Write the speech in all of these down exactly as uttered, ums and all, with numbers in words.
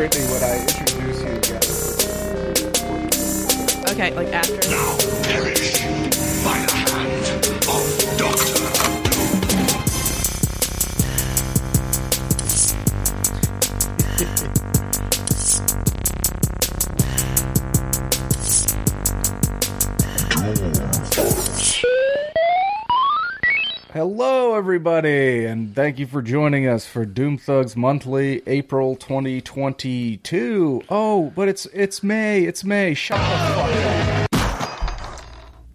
Brittany would I introduce you again? Okay, like after. Now perish by the hand of Doctor Hello, everybody, and thank you for joining us for Doom Thugs Monthly, April twenty twenty-two. Oh, but it's it's May. It's May. Shut the fuck up.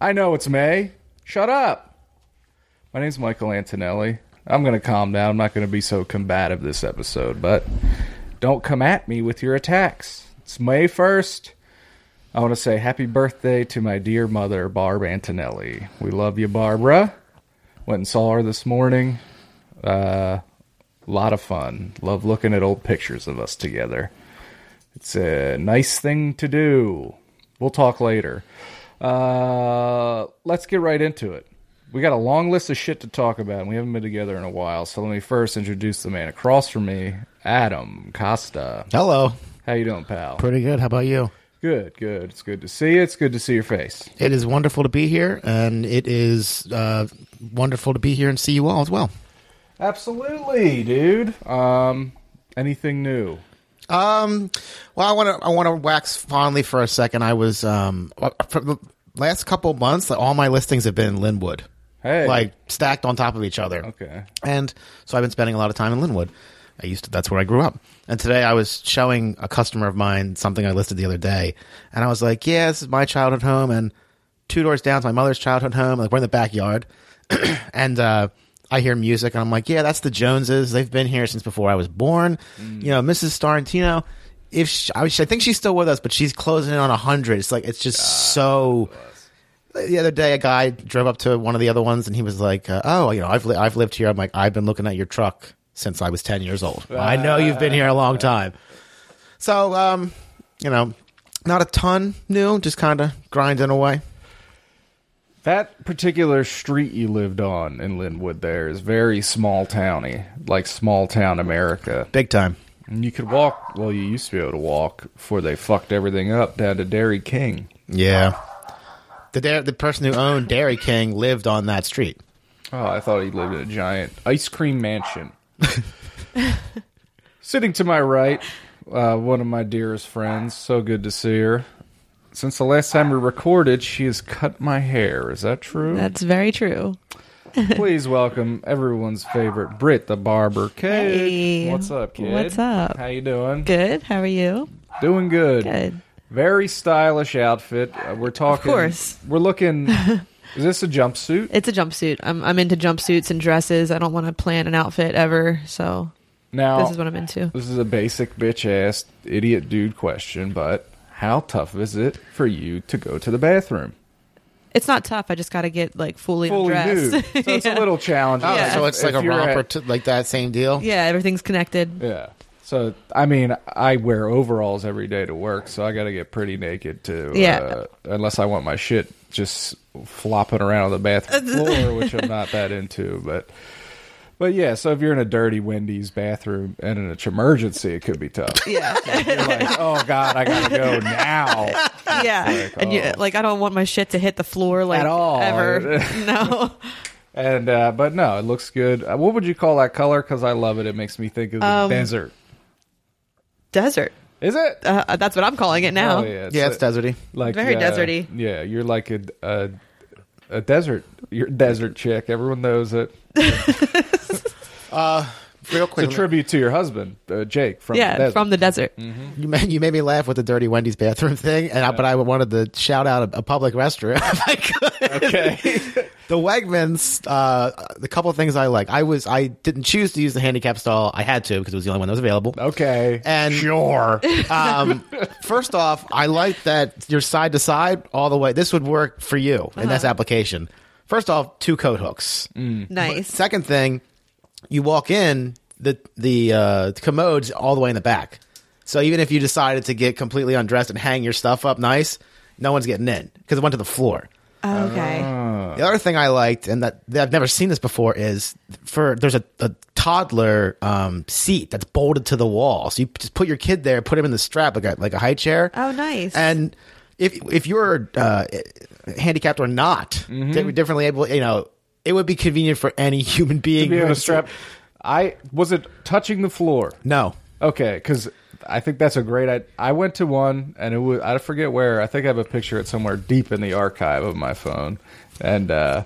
I know it's May. Shut up. My name's Michael Antonelli. I'm going to calm down. I'm not going to be so combative this episode, but don't come at me with your attacks. It's May first. I want to say happy birthday to my dear mother, Barb Antonelli. We love you, Barbara. Went and saw her this morning. A uh, lot of fun. Love looking at old pictures of us together. It's a nice thing to do. We'll talk later. Uh, let's get right into it. We got a long list of shit to talk about, and we haven't been together in a while. So let me first introduce the man across from me, Adam Costa. Hello. How you doing, pal? Pretty good. How about you? Good, good. It's good to see you. It's good to see your face. It is wonderful to be here, and it is uh, wonderful to be here and see you all as well. Absolutely, dude. Um, anything new? Um, well, I want to I want to wax fondly for a second. I was um for the last couple months, all my listings have been in Linwood, hey, like stacked on top of each other. Okay, and so I've been spending a lot of time in Linwood. I used to. That's where I grew up. And today I was showing a customer of mine something I listed the other day. And I was like, yeah, this is my childhood home. And two doors down is my mother's childhood home. Like, we're in the backyard. and uh, I hear music. And I'm like, yeah, that's the Joneses. They've been here since before I was born. Mm. You know, Missus Starantino, if she, I, was, I think she's still with us, but she's closing in on one hundred. It's like, it's just God, so... The other day, a guy drove up to one of the other ones, and he was like, uh, oh, you know, I've, li- I've lived here. I'm like, I've been looking at your truck since I was ten years old. Uh, I know you've been here a long time. So, um, you know, not a ton new, just kind of grinding away. That particular street you lived on in Linwood there is very small-towny, like small-town America. Big time. And you could walk, well, you used to be able to walk before they fucked everything up down to Dairy King. Yeah. The da- the person who owned Dairy King lived on that street. Oh, I thought he lived in a giant ice cream mansion. Sitting to my right, uh, one of my dearest friends. So good to see her. Since the last time we recorded, she has cut my hair. Is that true? That's very true. Please welcome everyone's favorite Britt the Barber. Kid. Hey. What's up, kid? What's up? How you doing? Good. How are you? Doing good. Good. Very stylish outfit. Uh, we're talking. Of course. We're looking... Is this a jumpsuit? It's a jumpsuit. I'm I'm into jumpsuits and dresses. I don't want to plan an outfit ever, so now, this is what I'm into. This is a basic bitch-ass idiot dude question, but how tough is it for you to go to the bathroom? It's not tough. I just got to get like fully, fully dressed. Nude. So it's yeah. a little challenging. Oh, yeah. So it's if, like if a romper, at, to, like that same deal? Yeah, everything's connected. Yeah. So, I mean, I wear overalls every day to work, so I got to get pretty naked to, yeah. uh, unless I want my shit just flopping around on the bathroom floor, which I'm not that into. But, but yeah, so if you're in a dirty Wendy's bathroom and in an emergency, it could be tough. Yeah. You're like, oh, God, I got to go now. Yeah. Like, and oh. you, like, I don't want my shit to hit the floor like at all. Ever. No. And, uh, but no, it looks good. What would you call that color? Because I love it. It makes me think of the um, desert. Desert, is it? Uh, that's what I'm calling it now. Oh, yeah, it's, yeah, it's deserty, like very uh, deserty. Yeah, you're like a, a a desert. You're a desert chick. Everyone knows it. uh, real quick, it's a tribute to your husband, uh, Jake. From yeah, the desert. from the desert. Mm-hmm. You made you made me laugh with the dirty Wendy's bathroom thing, and yeah. I, but I wanted to shout out a, a public restaurant. Okay, the Wegmans. Uh, the couple of things I like. I was I didn't choose to use the handicap stall. I had to because it was the only one that was available. Okay, and sure. Um, first off, I like that you're side to side all the way. This would work for you uh-huh. in this application. First off, two coat hooks. Mm. Nice. But second thing. You walk in, the the uh, commode's all the way in the back. So even if you decided to get completely undressed and hang your stuff up nice, no one's getting in because it went to the floor. Oh, okay. Uh. The other thing I liked, and that, that I've never seen this before, is for there's a, a toddler um, seat that's bolted to the wall. So you just put your kid there, put him in the strap, like a, like a high chair. Oh, nice. And if if you're uh, handicapped or not, mm-hmm. differently able, you know, it would be convenient for any human being. To be in a strap. I was it touching the floor? No. Okay, because I think that's a great idea. I went to one, and it was, I forget where. I think I have a picture of it somewhere deep in the archive of my phone. And uh,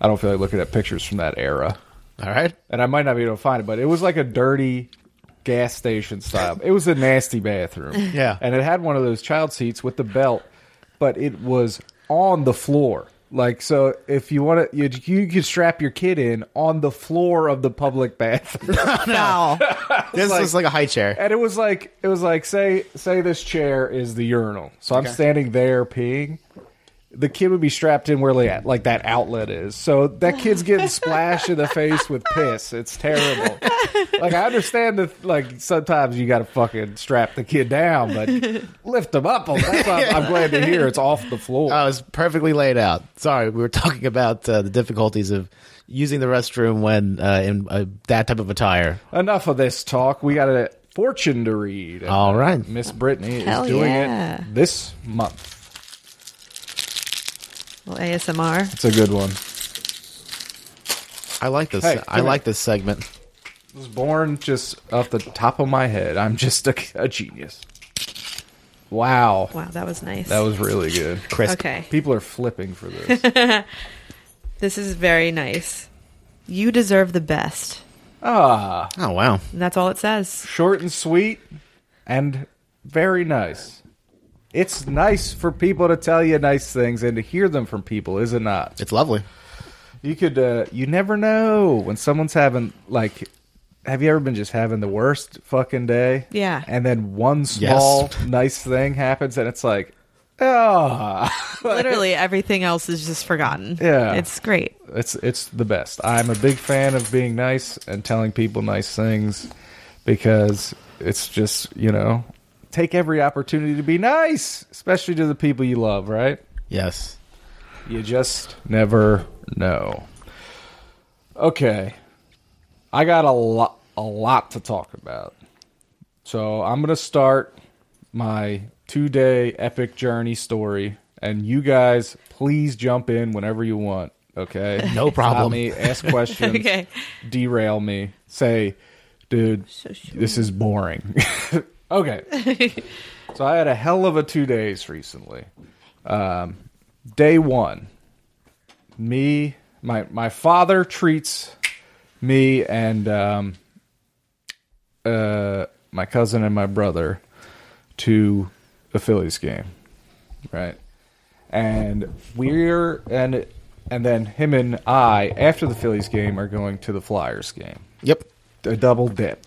I don't feel like looking at pictures from that era. All right. And I might not be able to find it, but it was like a dirty gas station style. It was a nasty bathroom. Yeah. And it had one of those child seats with the belt, but it was on the floor. Like, so if you want to, you, you could strap your kid in on the floor of the public bathroom. No. This like, was like a high chair. And it was like, it was like, say, say this chair is the urinal. So okay. I'm standing there peeing. The kid would be strapped in where like, like that outlet is. So that kid's getting splashed in the face with piss. It's terrible. Like, I understand that, like, sometimes you got to fucking strap the kid down, but lift them up. That's why I'm, I'm glad to hear it's off the floor. Oh, it's perfectly laid out. Sorry, we were talking about uh, the difficulties of using the restroom when uh, in uh, that type of attire. Enough of this talk. We got a fortune to read. All right. Miss Brittany Hell is doing yeah. it this month. Well, A S M R. It's a good one. I like this. Hey, I like this segment. I was born just off the top of my head. I'm just a, a genius. Wow. Wow, that was nice. That was really good. Crisp. Okay. People are flipping for this. This is very nice. You deserve the best. Ah. Oh, wow. And that's all it says. Short and sweet and very nice. It's nice for people to tell you nice things and to hear them from people, is it not? It's lovely. You could, uh, you never know when someone's having, like, have you ever been just having the worst fucking day? Yeah. And then one small yes. nice thing happens and it's like, oh. Literally everything else is just forgotten. Yeah. It's great. It's, it's the best. I'm a big fan of being nice and telling people nice things because it's just, you know. Take every opportunity to be nice, especially to the people you love, right? Yes. You just never know. Okay. I got a lot a lot to talk about. So I'm going to start my two-day epic journey story, and you guys, please jump in whenever you want, okay? No problem. Stop me, ask questions, okay. Derail me, say, dude, so sure. This is boring. Okay, so I had a hell of a two days recently. Um, day one, me, my my father treats me and um, uh, my cousin and my brother to a Phillies game, right? And we're and and then him and I after the Phillies game are going to the Flyers game. Yep, a double dip.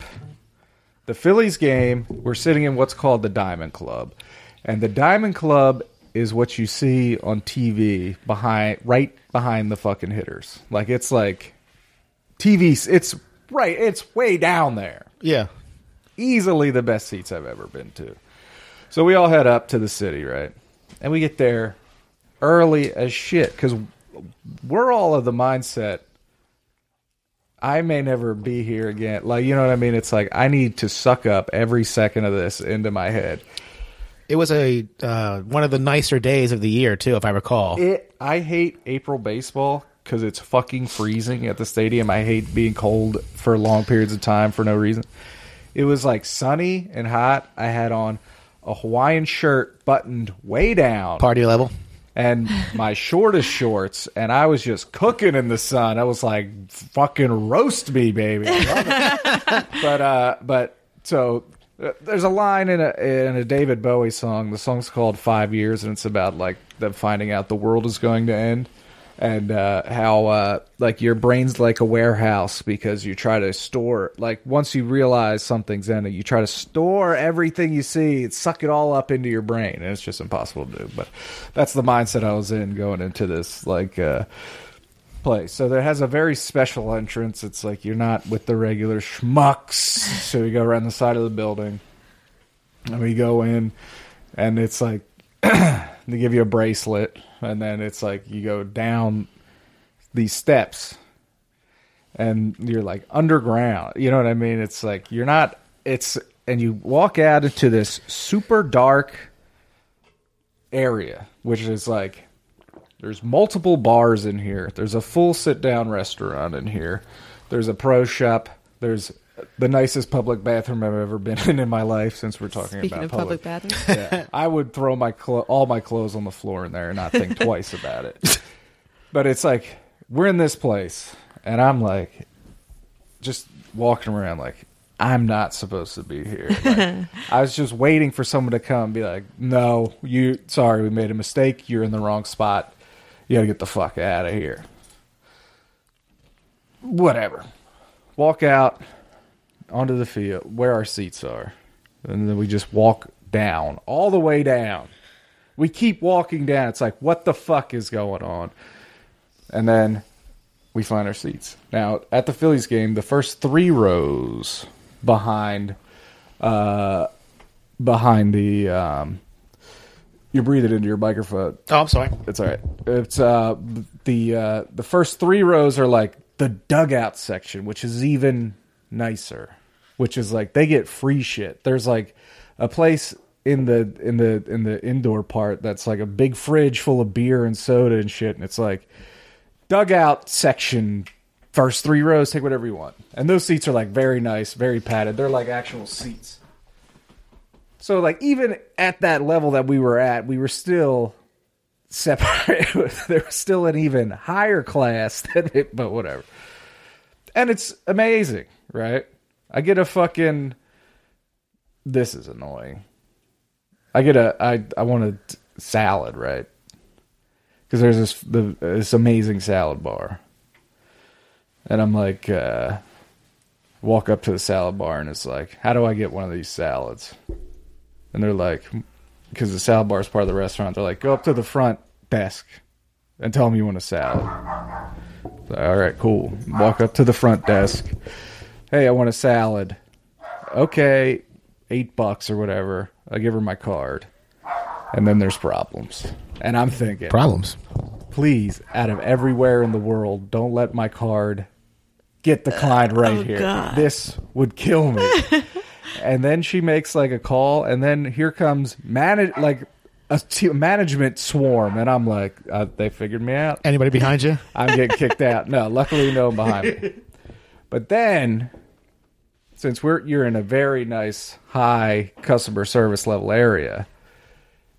The Phillies game, we're sitting in what's called the Diamond Club. And the Diamond Club is what you see on T V behind, right behind the fucking hitters. Like, it's like T V, it's right, it's way down there. Yeah. Easily the best seats I've ever been to. So we all head up to the city, right? And we get there early as shit because we're all of the mindset I may never be here again. Like, you know what I mean? It's like, I need to suck up every second of this into my head. It was a uh, one of the nicer days of the year, too, if I recall. It, I hate April baseball because it's fucking freezing at the stadium. I hate being cold for long periods of time for no reason. It was, like, sunny and hot. I had on a Hawaiian shirt buttoned way down. Party level. And my shortest shorts, and I was just cooking in the sun. I was like, fucking roast me, baby. I love it. But, uh, but so uh, there's a line in a, in a David Bowie song. The song's called Five Years, and it's about like them finding out the world is going to end and uh, how uh, like your brain's like a warehouse because you try to store, like once you realize something's ending, you try to store everything you see and suck it all up into your brain, and it's just impossible to do. But that's the mindset I was in going into this like uh, place. So there has a very special entrance. It's like you're not with the regular schmucks. So we go around the side of the building and we go in, and it's like they give you a bracelet. And then it's like you go down these steps, and you're like underground. You know what I mean? It's like you're not. It's and you walk out into this super dark area, which is like there's multiple bars in here. There's a full sit down restaurant in here. There's a pro shop. There's the nicest public bathroom I've ever been in in my life. Since we're talking Speaking about public, public bathrooms, yeah, I would throw my clo- all my clothes on the floor in there and not think twice about it. But it's like we're in this place, and I'm like just walking around like I'm not supposed to be here. Like, I was just waiting for someone to come and be like, "No, you sorry, we made a mistake. You're in the wrong spot. You gotta get the fuck out of here." Whatever. Walk out onto the field where our seats are. And then we just walk down, all the way down. We keep walking down. It's like, what the fuck is going on? And then we find our seats. Now, at the Phillies game, the first three rows behind uh, behind the... Um, you breathe it into your microphone. Oh, I'm sorry. It's all right. It's uh, the uh, the first three rows are like the dugout section, which is even nicer, which is like they get free shit. There's like a place in the in the in the indoor part that's like a big fridge full of beer and soda and shit, and it's like dugout section, first three rows, take whatever you want. And those seats are like very nice, very padded. They're like actual seats. So like even at that level that we were at, we were still separate. There was still an even higher class than it, but whatever. And it's amazing, right? I get a fucking... This is annoying. I get a... I, I want a salad, right? Because there's this the, this amazing salad bar. And I'm like... Uh, walk up to the salad bar and it's like, how do I get one of these salads? And they're like... Because the salad bar is part of the restaurant. They're like, go up to the front desk and tell them you want a salad. All right, cool. Walk up to the front desk. Hey, I want a salad. Okay, eight bucks or whatever. I give her my card. And then there's problems. And I'm thinking. Problems? Please, out of everywhere in the world, don't let my card get declined right oh, here. God. This would kill me. And then she makes like a call. And then here comes manage like... a t- management swarm, and I'm like, uh, they figured me out. Anybody behind you? I'm getting kicked out. No, luckily no one behind me. But then, since we're you're in a very nice, high customer service level area,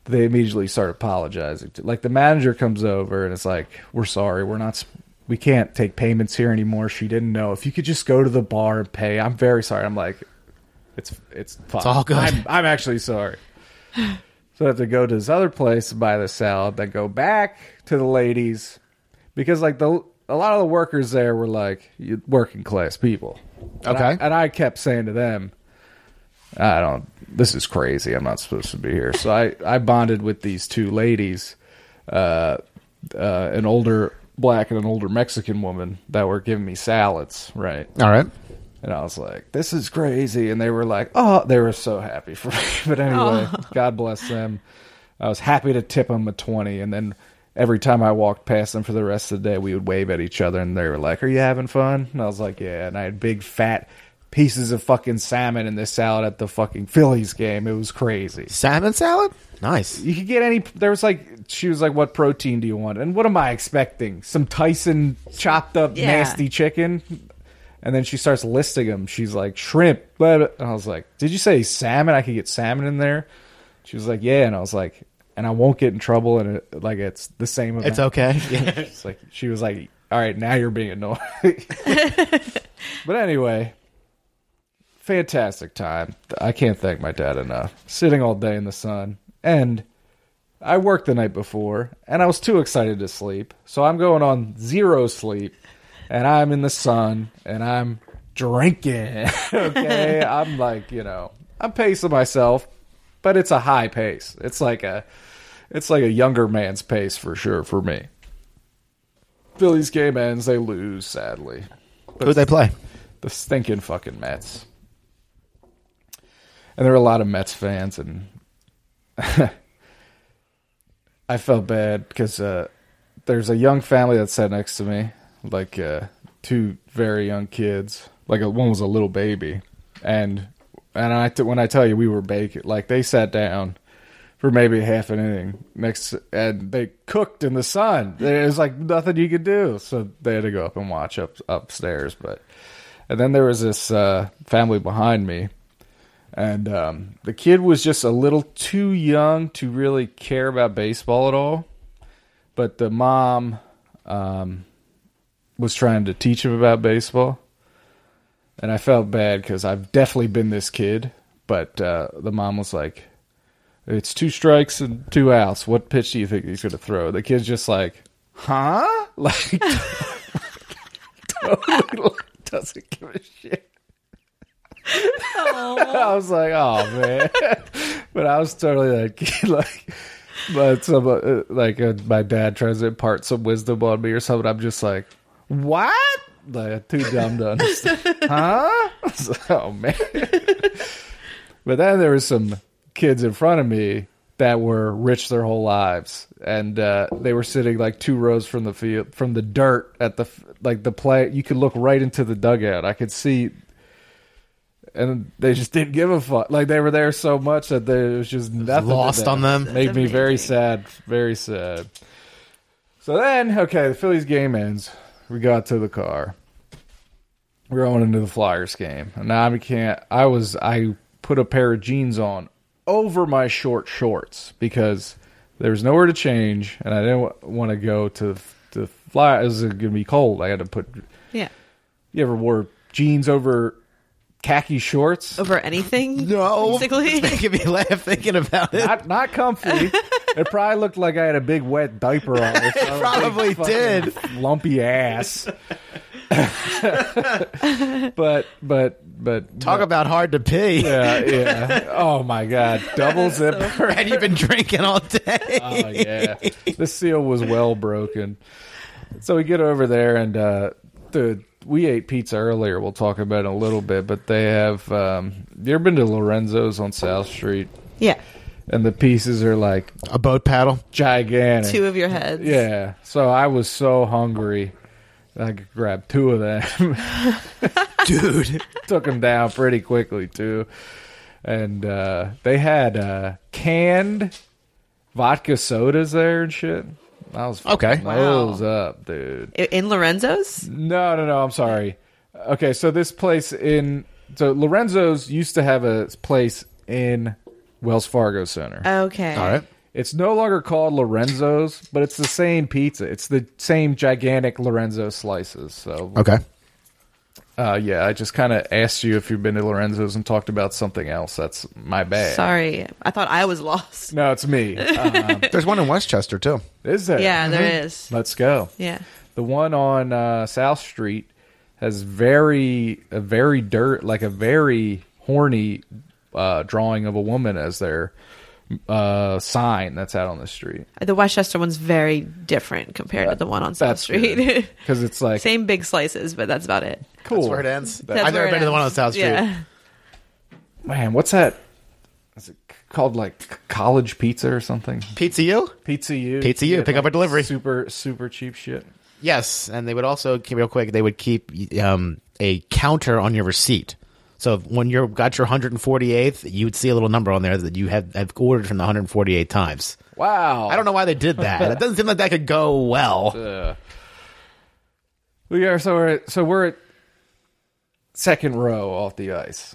they immediately start apologizing. To, like the manager comes over and it's like, we're sorry, we're not, we can't take payments here anymore. She didn't know. If you could just go to the bar and pay, I'm very sorry. I'm like, it's it's fine. It's all good. I'm, I'm actually sorry. So I have to go to this other place and buy the salad, then go back to the ladies. Because like the a lot of the workers there were like working class people. And okay. I, and I kept saying to them, I don't this is crazy. I'm not supposed to be here. So I, I bonded with these two ladies, uh, uh, an older black and an older Mexican woman that were giving me salads, right? All right. And I was like, this is crazy. And they were like, oh, they were so happy for me. But anyway, oh. God bless them. I was happy to tip them a twenty. And then every time I walked past them for the rest of the day, we would wave at each other. And they were like, are you having fun? And I was like, yeah. And I had big, fat pieces of fucking salmon in this salad at the fucking Phillies game. It was crazy. Salmon salad? Nice. You could get any. There was like, she was like, what protein do you want? And what am I expecting? Some Tyson chopped up yeah. nasty chicken? And then she starts listing them. She's like, shrimp. Blah, blah. And I was like, did you say salmon? I could get salmon in there. She was like, yeah. And I was like, and I won't get in trouble. And it, like, it's the same amount. It's okay. Yeah. It's like, she was like, all right, now you're being annoying. But anyway, fantastic time. I can't thank my dad enough. Sitting all day in the sun. And I worked the night before. And I was too excited to sleep. So I'm going on zero sleep. And I'm in the sun, and I'm drinking, okay? I'm like, you know, I'm pacing myself, but it's a high pace. It's like a it's like a younger man's pace for sure for me. Phillies game ends. They lose, sadly. Who'd they play? The stinking fucking Mets. And there were a lot of Mets fans, and I felt bad because uh, there's a young family that sat next to me. Like uh, two very young kids. Like a, one was a little baby, and and I t- when I tell you we were baking, like they sat down for maybe half an inning next, and they cooked in the sun. There's like nothing you could do, so they had to go up and watch up upstairs. But and then there was this uh, family behind me, and um, the kid was just a little too young to really care about baseball at all. But the mom um, was trying to teach him about baseball. And I felt bad because I've definitely been this kid. But uh, the mom was like, it's two strikes and two outs. What pitch do you think he's going to throw? The kid's just like, huh? Like, totally doesn't give a shit. I was like, oh, man. But I was totally that kid. Like, but some, uh, like uh, my dad tries to impart some wisdom on me or something. I'm just like, what? Like, too dumb to understand. Huh? Like, oh, man. But then there was some kids in front of me that were rich their whole lives. And uh, they were sitting like two rows from the field, from the dirt at the, like the play. You could look right into the dugout. I could see. And they just didn't give a fuck. Like they were there so much that there was just it was nothing lost on them. That's made amazing. Me very sad, very sad. So then, okay, the Phillies game ends. We got to the car. We're going into the Flyers game, and now I can't. I was I put a pair of jeans on over my short shorts because there was nowhere to change, and I didn't want to go to the Flyers. It was going to be cold. I had to put. Yeah. You ever wore jeans over? Khaki shorts over anything? No, basically, it's making me laugh thinking about it. Not, not comfy. It probably looked like I had a big wet diaper on. It probably did. Lumpy ass. but but but talk but, about hard to pee. Yeah, yeah. Oh my god, double zipper. So and you've been drinking all day. Oh yeah, the seal was well broken. So we get over there and uh, the. We ate pizza earlier. We'll talk about it in a little bit, but they have. Um, you ever been to Lorenzo's on South Street? Yeah. And the pieces are like a boat paddle, gigantic. Two of your heads. Yeah. So I was so hungry, I could grab two of them. Dude, took them down pretty quickly too. And uh, they had uh, canned vodka sodas there and shit. I was okay. Nose wow. up, dude. In Lorenzo's? No, no, no. I'm sorry. Okay, so this place in so Lorenzo's used to have a place in Wells Fargo Center. Okay, all right. It's no longer called Lorenzo's, but it's the same pizza. It's the same gigantic Lorenzo slices. So okay. Uh, yeah, I just kind of asked you if you've been to Lorenzo's and talked about something else. That's my bad. Sorry. I thought I was lost. No, it's me. Um, there's one in Westchester, too. Is there? Yeah, there mm-hmm. is. Let's go. Yeah. The one on uh, South Street has very, a very dirt, like a very horny uh, drawing of a woman as their uh, sign that's out on the street. The Westchester one's very different compared uh, to the one on South Street. Because it's like. Same big slices, but that's about it. Cool. That's where it ends. That's I've never been ends. To the one on South Street. Yeah. Man, what's that? Is it called like college pizza or something? Pizza U? Pizza U. Pizza U. Pick like up a delivery. Super, super cheap shit. Yes. And they would also, real quick, they would keep um, a counter on your receipt. So when you got your one hundred forty-eighth, you would see a little number on there that you have, have ordered from the one hundred forty-eight times. Wow. I don't know why they did that. It doesn't seem like that could go well. Uh, we are, so we're at, so we're at second row off the ice.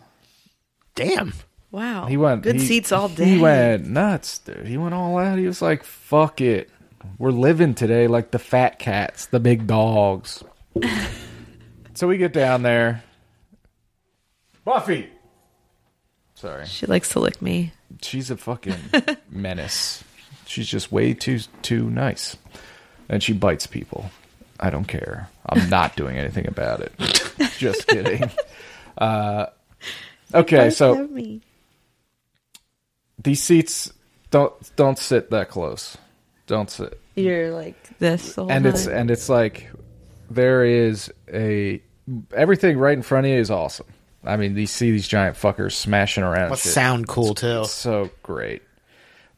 Damn. Wow. He went good he, seats all day. He went nuts, dude. He went all out. He was like, fuck it. We're living today like the fat cats, the big dogs. So we get down there. Buffy. Sorry. She likes to lick me. She's a fucking menace. She's just way too too nice. And she bites people. I don't care. I'm not doing anything about it. Just kidding. Uh, okay, so these seats don't don't sit that close. Don't sit. You're like this the whole and time. It's and it's like there is a everything right in front of you is awesome. I mean, you see these giant fuckers smashing around. Must shit. Sound cool it's, too. It's so great.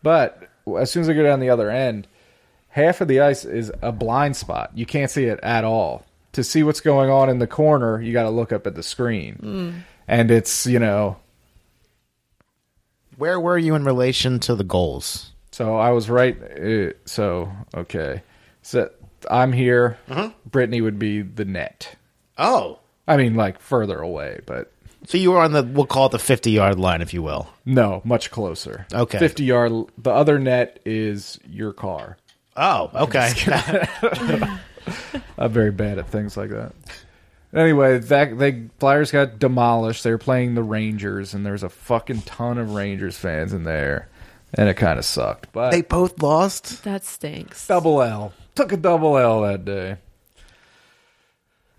But as soon as I go down the other end. Half of the ice is a blind spot. You can't see it at all. to see what's going on in the corner, you got to look up at the screen. Mm. And it's, you know... Where were you in relation to the goals? So I was right... So, okay. So I'm here. Uh-huh. Brittany would be the net. Oh. I mean, like, further away, but... So you were on the, we'll call it the fifty-yard line, if you will. No, much closer. Okay. fifty-yard... The other net is your car. Oh, okay. I'm very bad at things like that. Anyway, that they Flyers got demolished. They were playing the Rangers, and there was a fucking ton of Rangers fans in there, and it kind of sucked. But they both lost? That stinks. Double L. Took a double L that day.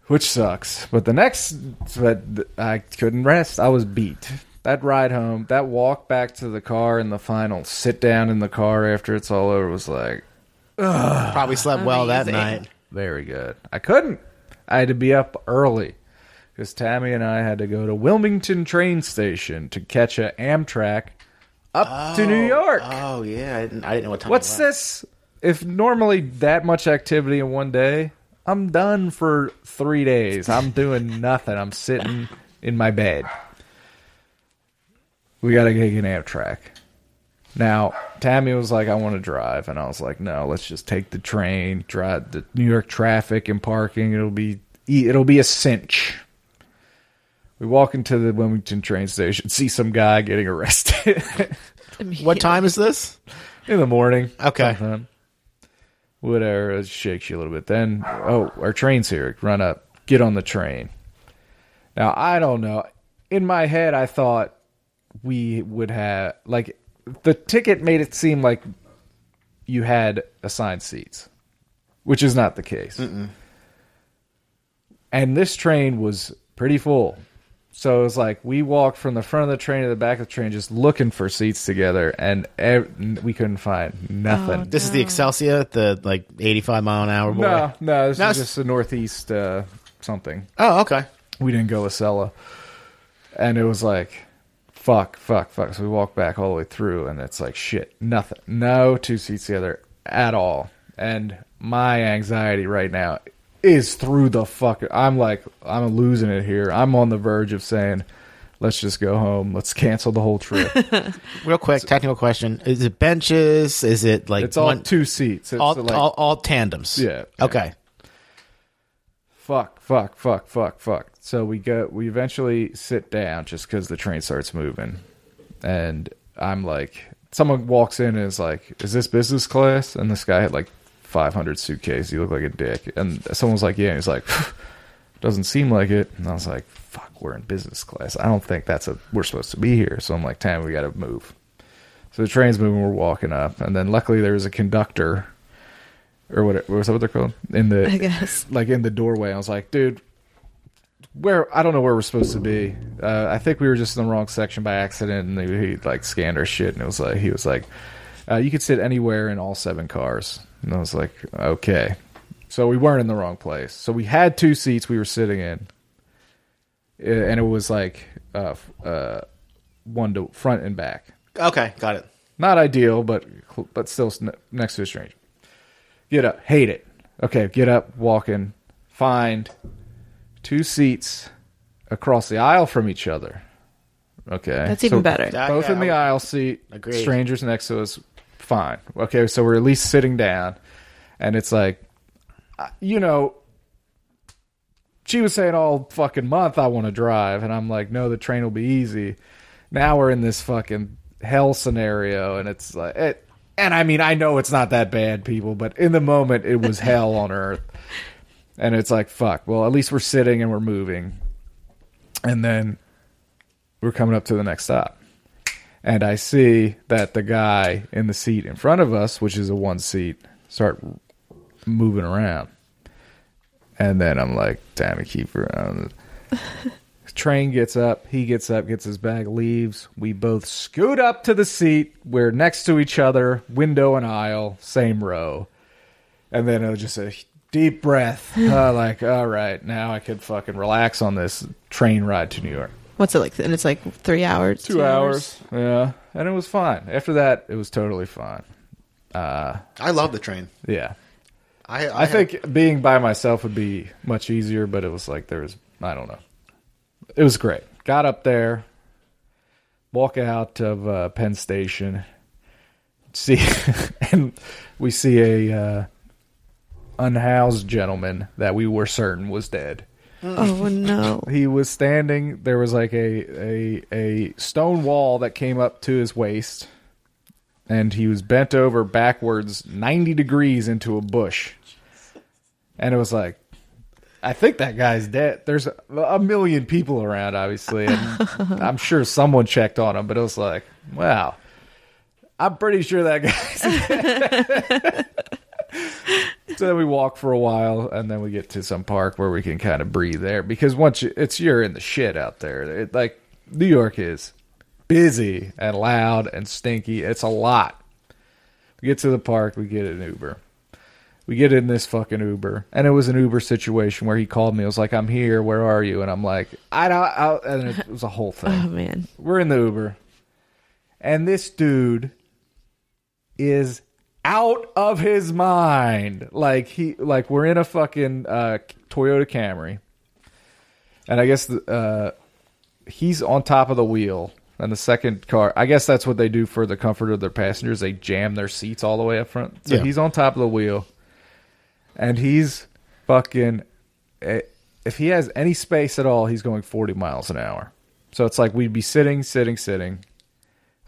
Which sucks. But the next, but I couldn't rest. I was beat. That ride home, that walk back to the car in the final, sit down in the car after it's all over was like, ugh. Probably slept well Amazing. that night. Very good. I couldn't. I had to be up early because Tammy and I had to go to Wilmington train station to catch an Amtrak up oh, to New York. Oh, yeah. I didn't, I didn't know what time What's it was. This? If normally that much activity in one day, I'm done for three days. I'm doing nothing. I'm sitting in my bed. We got to get an Amtrak. Now, Tammy was like, I want to drive. And I was like, no, let's just take the train, drive the New York traffic and parking. It'll be it'll be a cinch. We walk into the Wilmington train station, see some guy getting arrested. What time is this? In the morning. Okay. Sometime. Whatever. It shakes you a little bit. Then, oh, our train's here. Run up. Get on the train. Now, I don't know. In my head, I thought we would have, like, the ticket made it seem like you had assigned seats, which is not the case. Mm-mm. And this train was pretty full. So it was like we walked from the front of the train to the back of the train just looking for seats together, and ev- we couldn't find nothing. Oh, this no. is the Excelsior, the like eighty-five mile an hour boy? No, no, this no, is just the Northeast uh, something. Oh, okay. We didn't go Acela. And it was like... Fuck, fuck, fuck. So we walk back all the way through, and it's like, shit, nothing. No two seats together at all. And my anxiety right now is through the fuck. I'm like, I'm losing it here. I'm on the verge of saying, let's just go home. Let's cancel the whole trip. Real quick, so, technical question. Is it benches? Is it like... It's all one, two seats. It's all, like, all, all tandems. Yeah. Okay. Yeah. Fuck, fuck, fuck, fuck, fuck. So we go. We eventually sit down just because the train starts moving, and I'm like, someone walks in and is like, "Is this business class?" And this guy had like five hundred suitcases. He looked like a dick. And someone was like, "Yeah." And he's like, "Doesn't seem like it." And I was like, "Fuck, we're in business class. I don't think that's a we're supposed to be here." So I'm like, "Tam, we got to move." So the train's moving. We're walking up, and then luckily there was a conductor, or what? What's that? What they're called in the I guess like in the doorway. I was like, "Dude." Where I don't know where we're supposed to be. Uh, I think we were just in the wrong section by accident, and they, he like scanned our shit, and it was like he was like, uh, "You could sit anywhere in all seven cars." And I was like, "Okay." So we weren't in the wrong place. So we had two seats we were sitting in, and it was like uh, uh, one to front and back. Okay, got it. Not ideal, but but still next to a stranger. Get up, hate it. Okay, get up, walking, find. Two seats across the aisle from each other. Okay. That's even so better. Both in the aisle seat. Agreed. Strangers next to us. Fine. Okay. So we're at least sitting down. And it's like, you know, she was saying all fucking month, I want to drive. And I'm like, no, the train will be easy. Now we're in this fucking hell scenario. And it's like, it, and I mean, I know it's not that bad, people, but in the moment, it was hell on earth. And it's like, fuck, well, at least we're sitting and we're moving. And then we're coming up to the next stop. And I see that the guy in the seat in front of us, which is a one seat, start moving around. And then I'm like, damn it, keep around. Train gets up. He gets up, gets his bag, leaves. We both scoot up to the seat. We're next to each other, window and aisle, same row. And then it was just a... deep breath. Uh, like, all right, now I could fucking relax on this train ride to New York. What's it like? And it's like three hours? Two, two hours. hours. Yeah. And it was fine. After that, it was totally fine. Uh, I love the train. Yeah. I, I, I think had... being by myself would be much easier, but it was like there was, I don't know. It was great. Got up there, walk out of uh, Penn Station, see, and we see a uh, unhoused gentleman that we were certain was dead. Oh no! He was standing. There was like a, a a stone wall that came up to his waist, and he was bent over backwards ninety degrees into a bush. And it was like, I think that guy's dead. There's a, a million people around, obviously, and I'm sure someone checked on him. But it was like, wow, I'm pretty sure that guy's dead. So then we walk for a while, and then we get to some park where we can kind of breathe there. Because once you, it's you're in the shit out there. It, like, New York is busy and loud and stinky. It's a lot. We get to the park. We get an Uber. We get in this fucking Uber, and it was an Uber situation where he called me. I was like, "I'm here. Where are you?" And I'm like, "I don't." I, and it was a whole thing. Oh man, we're in the Uber, and this dude is out of his mind. Like he, like we're in a fucking uh, Toyota Camry, and I guess the, uh, he's on top of the wheel. And the second car, I guess that's what they do for the comfort of their passengers. They jam their seats all the way up front. So yeah. He's on top of the wheel, and he's fucking. If he has any space at all, he's going forty miles an hour. So it's like we'd be sitting, sitting, sitting.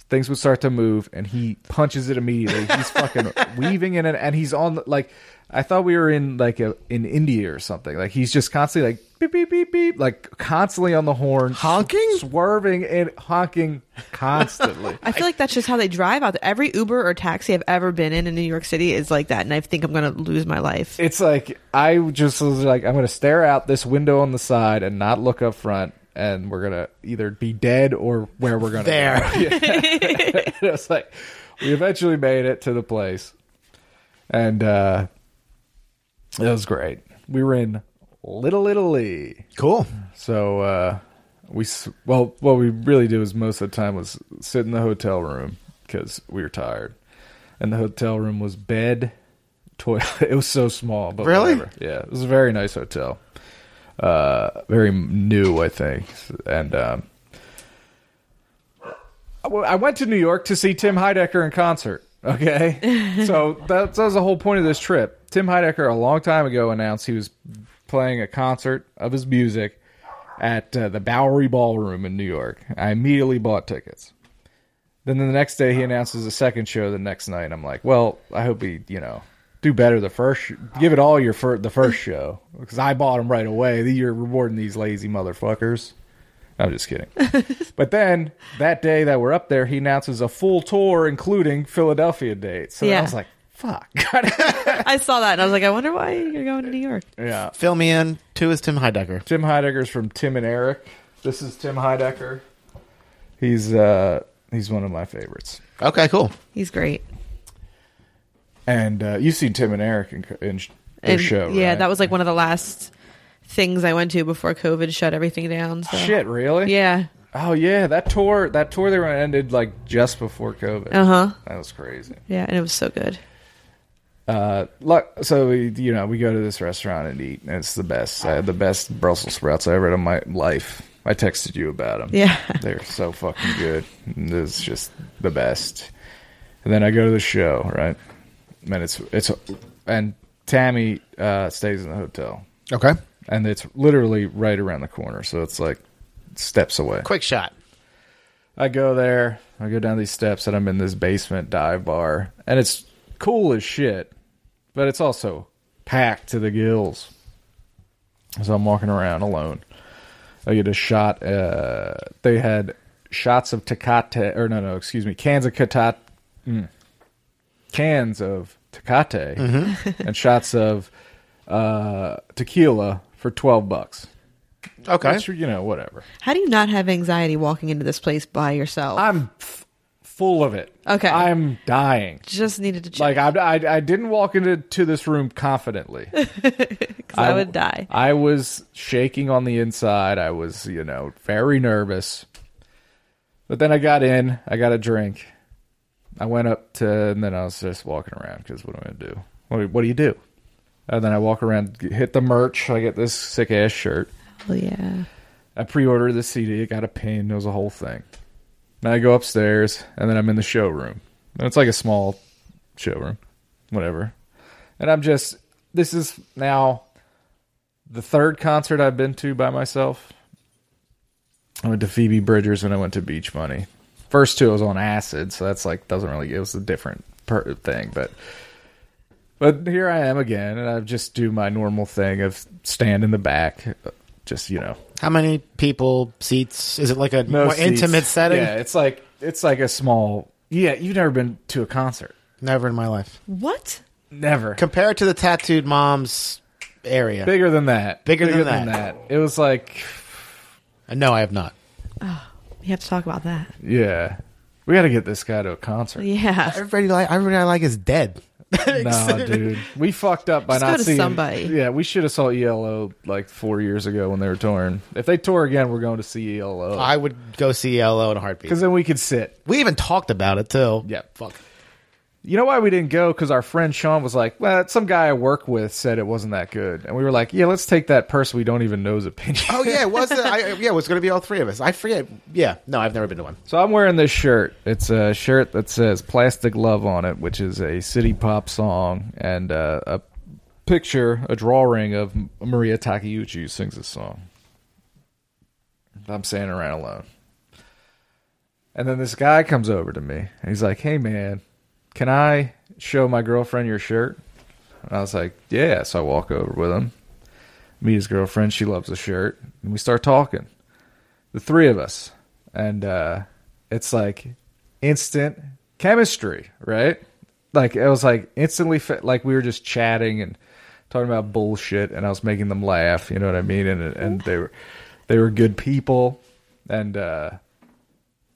Things would start to move, and he punches it immediately. He's fucking weaving in it, and he's on, like, I thought we were in, like, a, in India or something. Like, he's just constantly, like, beep, beep, beep, beep, like, constantly on the horn. Honking? Swerving and honking constantly. I feel like that's just how they drive out there. Every Uber or taxi I've ever been in in New York City is like that, and I think I'm going to lose my life. It's like, I just was like, I'm going to stare out this window on the side and not look up front. And we're going to either be dead or where we're going to there. Go. Yeah. It was like, we eventually made it to the place. And uh, it was great. We were in Little Italy. Cool. So uh, we, well, what we really did was most of the time was sit in the hotel room because we were tired. And the hotel room was bed, toilet. It was so small. But really? Whatever. Yeah. It was a very nice hotel. Uh, very new, I think, and um, I went to New York to see Tim Heidecker in concert. Okay, so that, that was the whole point of this trip. Tim Heidecker a long time ago announced he was playing a concert of his music at uh, the Bowery Ballroom in New York. I immediately bought tickets. Then the next day he announces a second show. The next night I'm like, well, I hope he, you know. Do better the first. Give it all your fir- the first show because I bought them right away. You're rewarding these lazy motherfuckers. I'm just kidding. But then that day that we're up there, he announces a full tour, including Philadelphia dates. So yeah. I was like, "Fuck!" I saw that and I was like, "I wonder why you're going to New York." Yeah, fill me in. Two is Tim Heidecker. Tim Heidecker's from Tim and Eric. This is Tim Heidecker. He's uh, he's one of my favorites. Okay, cool. He's great. And uh, you've seen Tim and Eric in, in their and, show, yeah, right? That was like one of the last things I went to before COVID shut everything down. So. Shit, really? Yeah. Oh, yeah. That tour, that tour they were ended like just before COVID. Uh-huh. That was crazy. Yeah, and it was so good. Uh, look, so, we, you know, we go to this restaurant and eat, and it's the best. I had the best Brussels sprouts I ever had in my life. I texted you about them. Yeah. They're so fucking good. It's just the best. And then I go to the show, right? And it's it's and Tammy uh, stays in the hotel. Okay, and it's literally right around the corner, so it's like steps away. Quick shot. I go there. I go down these steps, and I'm in this basement dive bar, and it's cool as shit, but it's also packed to the gills. So I'm walking around alone. I get a shot. Uh, they had shots of Tecate, or no, no, excuse me, cans of Tecate. Mm. Cans of Tecate mm-hmm. and shots of uh, tequila for twelve bucks. Okay, that's, you know, whatever. How do you not have anxiety walking into this place by yourself? I'm f- full of it. Okay, I'm dying. Just needed to check. Like I, I, I didn't walk into to this room confidently because I, I would die. I was shaking on the inside. I was, you know, very nervous. But then I got in. I got a drink. I went up to, and then I was just walking around because what am I going to do? What, what do you do? And then I walk around, hit the merch. I get this sick ass shirt. Oh yeah. I pre-ordered the C D. I got a pin. It was a whole thing. Then I go upstairs, and then I'm in the showroom. And it's like a small showroom, whatever. And I'm just, this is now the third concert I've been to by myself. I went to Phoebe Bridgers and I went to Beach Money. First two I was on acid, so that's like, doesn't really, it was a different per- thing. But but here I am again, and I just do my normal thing of stand in the back. Just, you know. How many people, seats? Is it like a no more seats. Intimate setting? Yeah, it's like it's like a small... Yeah, you've never been to a concert. Never in my life. What? Never. Compared to the Tattooed Mom's area. Bigger than that. Bigger, Bigger than, than that. that. It was like... No, I have not. Oh, we have to talk about that. Yeah. We got to get this guy to a concert. Yeah. Everybody, like, everybody I like is dead. No, dude. We fucked up by Just not seeing somebody. Yeah, we should have saw E L O like four years ago when they were touring. If they tour again, we're going to see E L O. I would go see E L O in a heartbeat. Because then we could sit. We even talked about it too. Yeah, fuck. You know why we didn't go? Because our friend Sean was like, well, some guy I work with said it wasn't that good. And we were like, yeah, let's take that person we don't even know's opinion. Oh, yeah, it was, I, yeah, it was going to be all three of us. I forget. Yeah, no, I've never been to one. So I'm wearing this shirt. It's a shirt that says Plastic Love on it, which is a city pop song, and uh, a picture, a drawing of Maria Takeuchi who sings this song. I'm standing around alone. And then this guy comes over to me, and he's like, hey, man. Can I show my girlfriend your shirt? And I was like, yeah. So I walk over with him. Meet his girlfriend. She loves the shirt. And we start talking. The three of us. And uh, it's like instant chemistry, right? Like, it was like instantly, fa- like we were just chatting and talking about bullshit. And I was making them laugh. You know what I mean? And and they were, they were good people. And uh,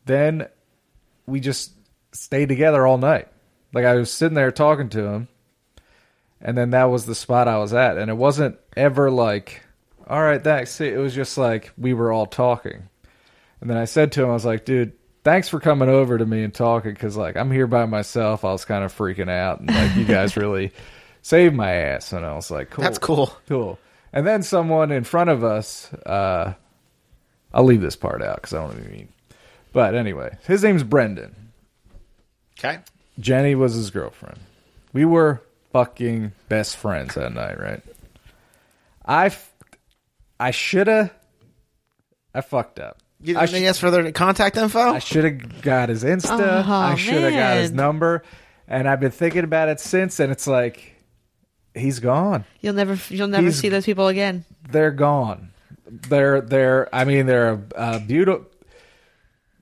then we just stayed together all night. Like, I was sitting there talking to him, and then that was the spot I was at. And it wasn't ever like, all right, thanks. It was just like we were all talking. And then I said to him, I was like, dude, thanks for coming over to me and talking, because, like, I'm here by myself. I was kind of freaking out, and, like, you guys really saved my ass. And I was like, cool. That's cool. Cool. And then someone in front of us, uh, I'll leave this part out because I don't even mean. But anyway, his name's Brendan. Okay. Jenny was his girlfriend. We were fucking best friends that night, right? I, f- I should have... I fucked up. You didn't sh- ask for their contact info? I should have got his Insta. Oh, I should have got his number. And I've been thinking about it since, and it's like, he's gone. You'll never you'll never he's, see those people again. They're gone. They're, they're I mean, they're a, a beautiful...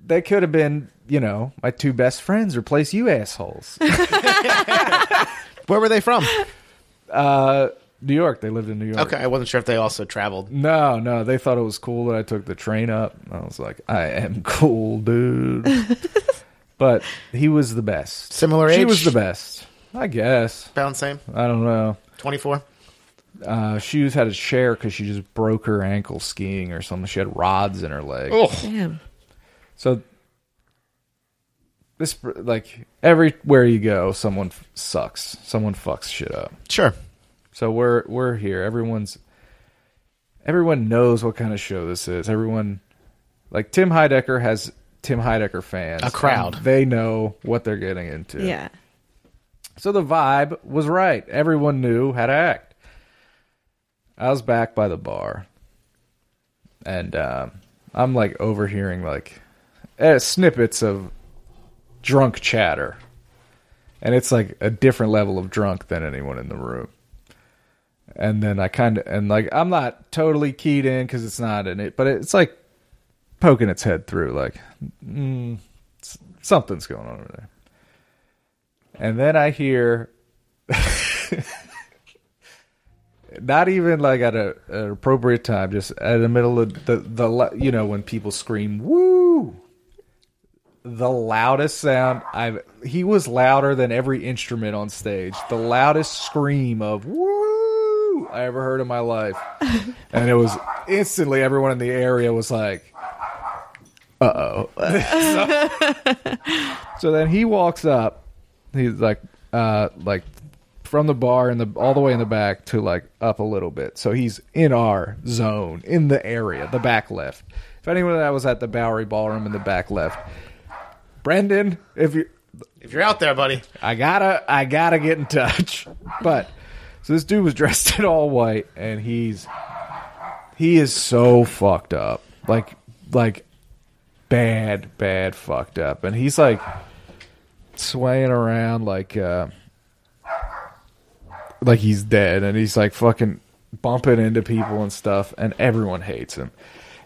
They could have been... You know, my two best friends replace you assholes. Where were they from? Uh, New York. They lived in New York. Okay, I wasn't sure if they also traveled. No, no. They thought it was cool that I took the train up. I was like, I am cool, dude. But he was the best. Similar age? She was the best, I guess. About the same? I don't know. twenty-four? Uh, she had a share because she just broke her ankle skiing or something. She had rods in her leg. Oh, damn. So... This, like, everywhere you go, someone f- sucks. Someone fucks shit up. Sure. So we're we're here. Everyone's everyone knows what kind of show this is. Everyone, like, Tim Heidecker has Tim Heidecker fans. A crowd. They know what they're getting into. Yeah. So the vibe was right. Everyone knew how to act. I was back by the bar, and um, I'm like overhearing like eh, snippets of. Drunk chatter, and it's like a different level of drunk than anyone in the room. And then I kind of and like I'm not totally keyed in because it's not in it, but it's like poking its head through, like mm, something's going on over there. And then I hear, not even like at a, an appropriate time, just at the middle of the the you know when people scream woo. The loudest sound I've... He was louder than every instrument on stage. The loudest scream of woo I ever heard in my life. And it was instantly everyone in the area was like, uh-oh. so, so then he walks up. He's like, uh, like from the bar and the all the way in the back to like up a little bit. So he's in our zone, in the area, the back left. If anyone that was at the Bowery Ballroom in the back left, Brendan, if you if you're out there, buddy, I gotta I gotta get in touch. But so this dude was dressed in all white, and he's he is so fucked up, like like bad bad fucked up, and he's like swaying around like uh, like he's dead, and he's like fucking bumping into people and stuff, and everyone hates him.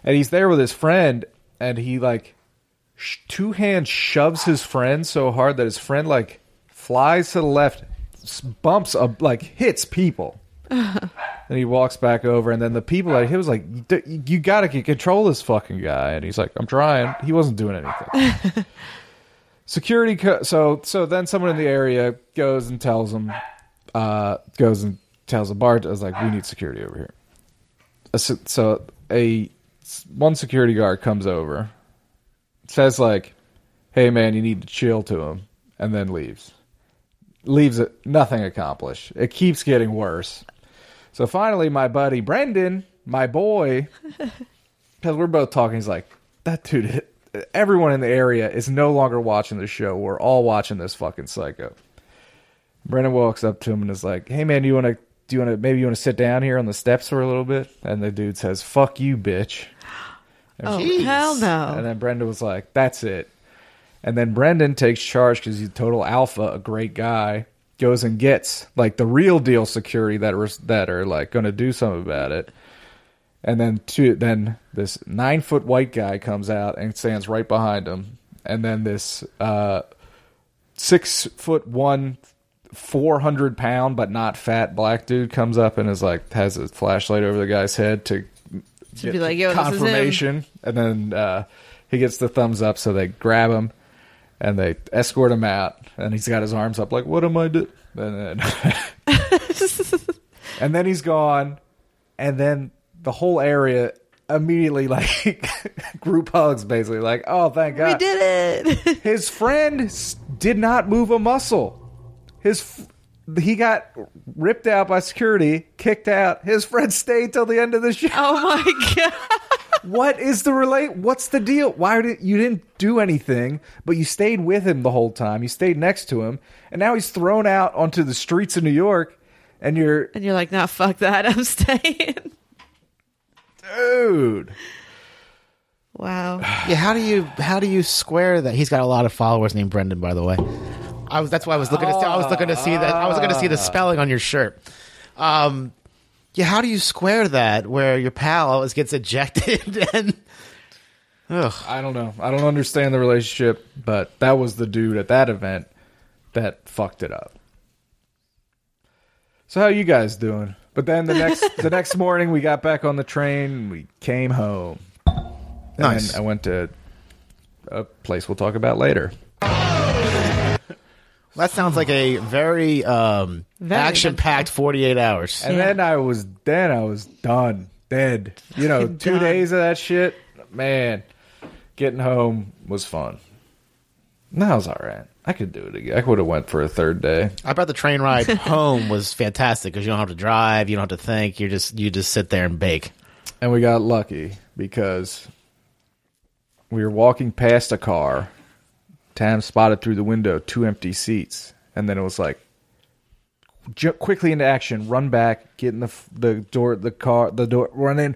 And he's there with his friend, and he like sh- two hands shoves his friend so hard that his friend like flies to the left, bumps up, like hits people. And he walks back over, and then the people that he was like, "You gotta control this fucking guy." And he's like, "I'm trying." He wasn't doing anything. Security. Co- so so then someone in the area goes and tells him, uh, goes and tells the bar. I was like, "We need security over here." So, so a one security guard comes over, says like, "Hey man, you need to chill," to him, and then leaves. Leaves it, nothing accomplished. It keeps getting worse. So finally, my buddy Brendan, my boy, because we're both talking, he's like, "That dude, everyone in the area is no longer watching the show. We're all watching this fucking psycho." Brendan walks up to him and is like, "Hey man, do you want to? Do you want to? Maybe you want to sit down here on the steps for a little bit?" And the dude says, "Fuck you, bitch." And oh geez. Hell no! And then Brendan was like, "That's it." And then Brendan takes charge because he's a total alpha, a great guy. Goes and gets like the real deal security that are, that are like going to do something about it. And then two, then this nine foot white guy comes out and stands right behind him. And then this uh, six foot one, four hundred pound but not fat black dude comes up and is like has a flashlight over the guy's head to, to be like, "Yo, confirmation." This is him. And then uh, he gets the thumbs up, so they grab him. And they escort him out, and he's got his arms up like, "What am I doing?" And then, and then he's gone, and then the whole area immediately like group hugs, basically like, "Oh, thank God, we did it." His friend did not move a muscle. His he got ripped out by security, kicked out. His friend stayed till the end of the show. Oh my God. What is the relate? What's the deal? Why did you didn't do anything, but you stayed with him the whole time. You stayed next to him, and now he's thrown out onto the streets of New York, and you're and you're like, "Nah, fuck that, I'm staying." Dude, wow. Yeah, how do you how do you square that? He's got a lot of followers named Brendan, by the way. I was that's why I was looking. Uh, to, I was looking to see that. I was looking to see the spelling on your shirt. Um. Yeah, how do you square that where your pal always gets ejected? And ugh. I don't know. I don't understand the relationship, but that was the dude at that event that fucked it up. So how you guys doing? But then the next the next morning we got back on the train and we came home. And nice. I went to a place we'll talk about later. That sounds like a very, um, very action-packed forty-eight hours. And yeah. then I was, then I was done, dead. You know, two done. days of that shit. Man, getting home was fun. No, it was all right. I could do it again. I would have went for a third day. I bet the train ride home was fantastic because you don't have to drive, you don't have to think. You just you just sit there and bake. And we got lucky because we were walking past a car. Tam spotted through the window two empty seats, and then it was like, jump quickly into action, run back, get in the the door, the car, the door, run in,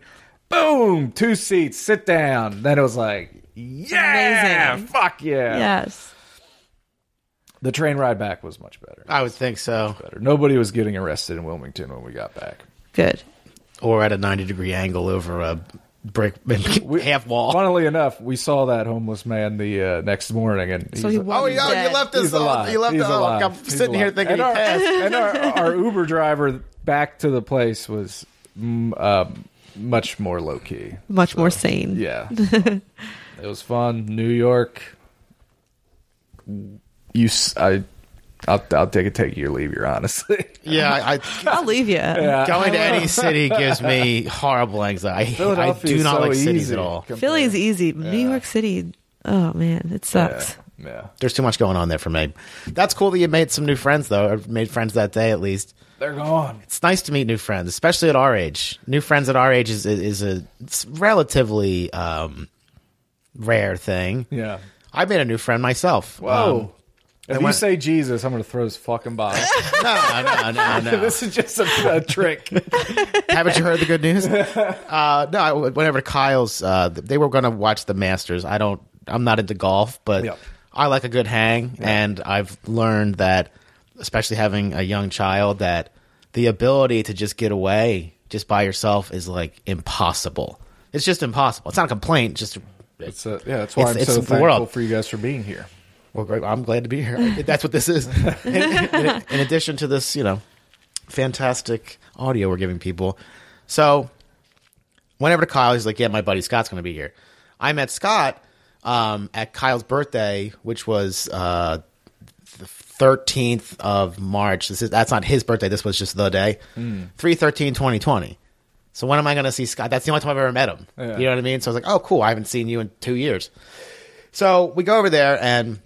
boom, two seats, sit down. Then it was like, yeah, amazing. Fuck yeah, yes. The train ride back was much better. I would think so. Better. Nobody was getting arrested in Wilmington when we got back. Good. Or at a ninety degree angle over a. Brick we, half wall. Funnily enough, we saw that homeless man the uh, next morning, and so he was, oh, he, oh you left us alive. You left us alive. I'm he's sitting alive. Here thinking, and, he our, passed. and our, our Uber driver back to the place was um, much more low key, much so, more sane. Yeah, it was fun. New York. You, I, I'll, I'll take a take you or leave you, honestly. Yeah, I, I'll leave you. Yeah. Going to any city gives me horrible anxiety. I do not so like cities easy. At all. Philly's easy. Yeah. New York City, oh man, it sucks. Yeah. Yeah. There's too much going on there for me. That's cool that you made some new friends, though. I made friends that day, at least. They're gone. It's nice to meet new friends, especially at our age. New friends at our age is is a it's relatively um, rare thing. Yeah. I made a new friend myself. Whoa. Um, If you say Jesus, I'm going to throw this fucking box. No, no, no, no. This is just a, a trick. Haven't you heard the good news? Uh, no, I went over to Kyle's. Uh, they were going to watch the Masters. I don't. I'm not into golf, but yep. I like a good hang, yep. And I've learned that, especially having a young child, that the ability to just get away just by yourself is like impossible. It's just impossible. It's not a complaint. Just it's a, yeah. That's why it's, I'm it's so thankful world. for you guys for being here. Well, great. I'm glad to be here. That's what this is. in, in, in addition to this, you know, fantastic audio we're giving people. So went over to Kyle. He's like, yeah, my buddy Scott's going to be here. I met Scott um, at Kyle's birthday, which was uh, the thirteenth of March. This is, that's not his birthday. This was just the day. Mm. three thirteen twenty twenty. So when am I going to see Scott? That's the only time I've ever met him. Yeah. You know what I mean? So I was like, oh, cool. I haven't seen you in two years. So we go over there and...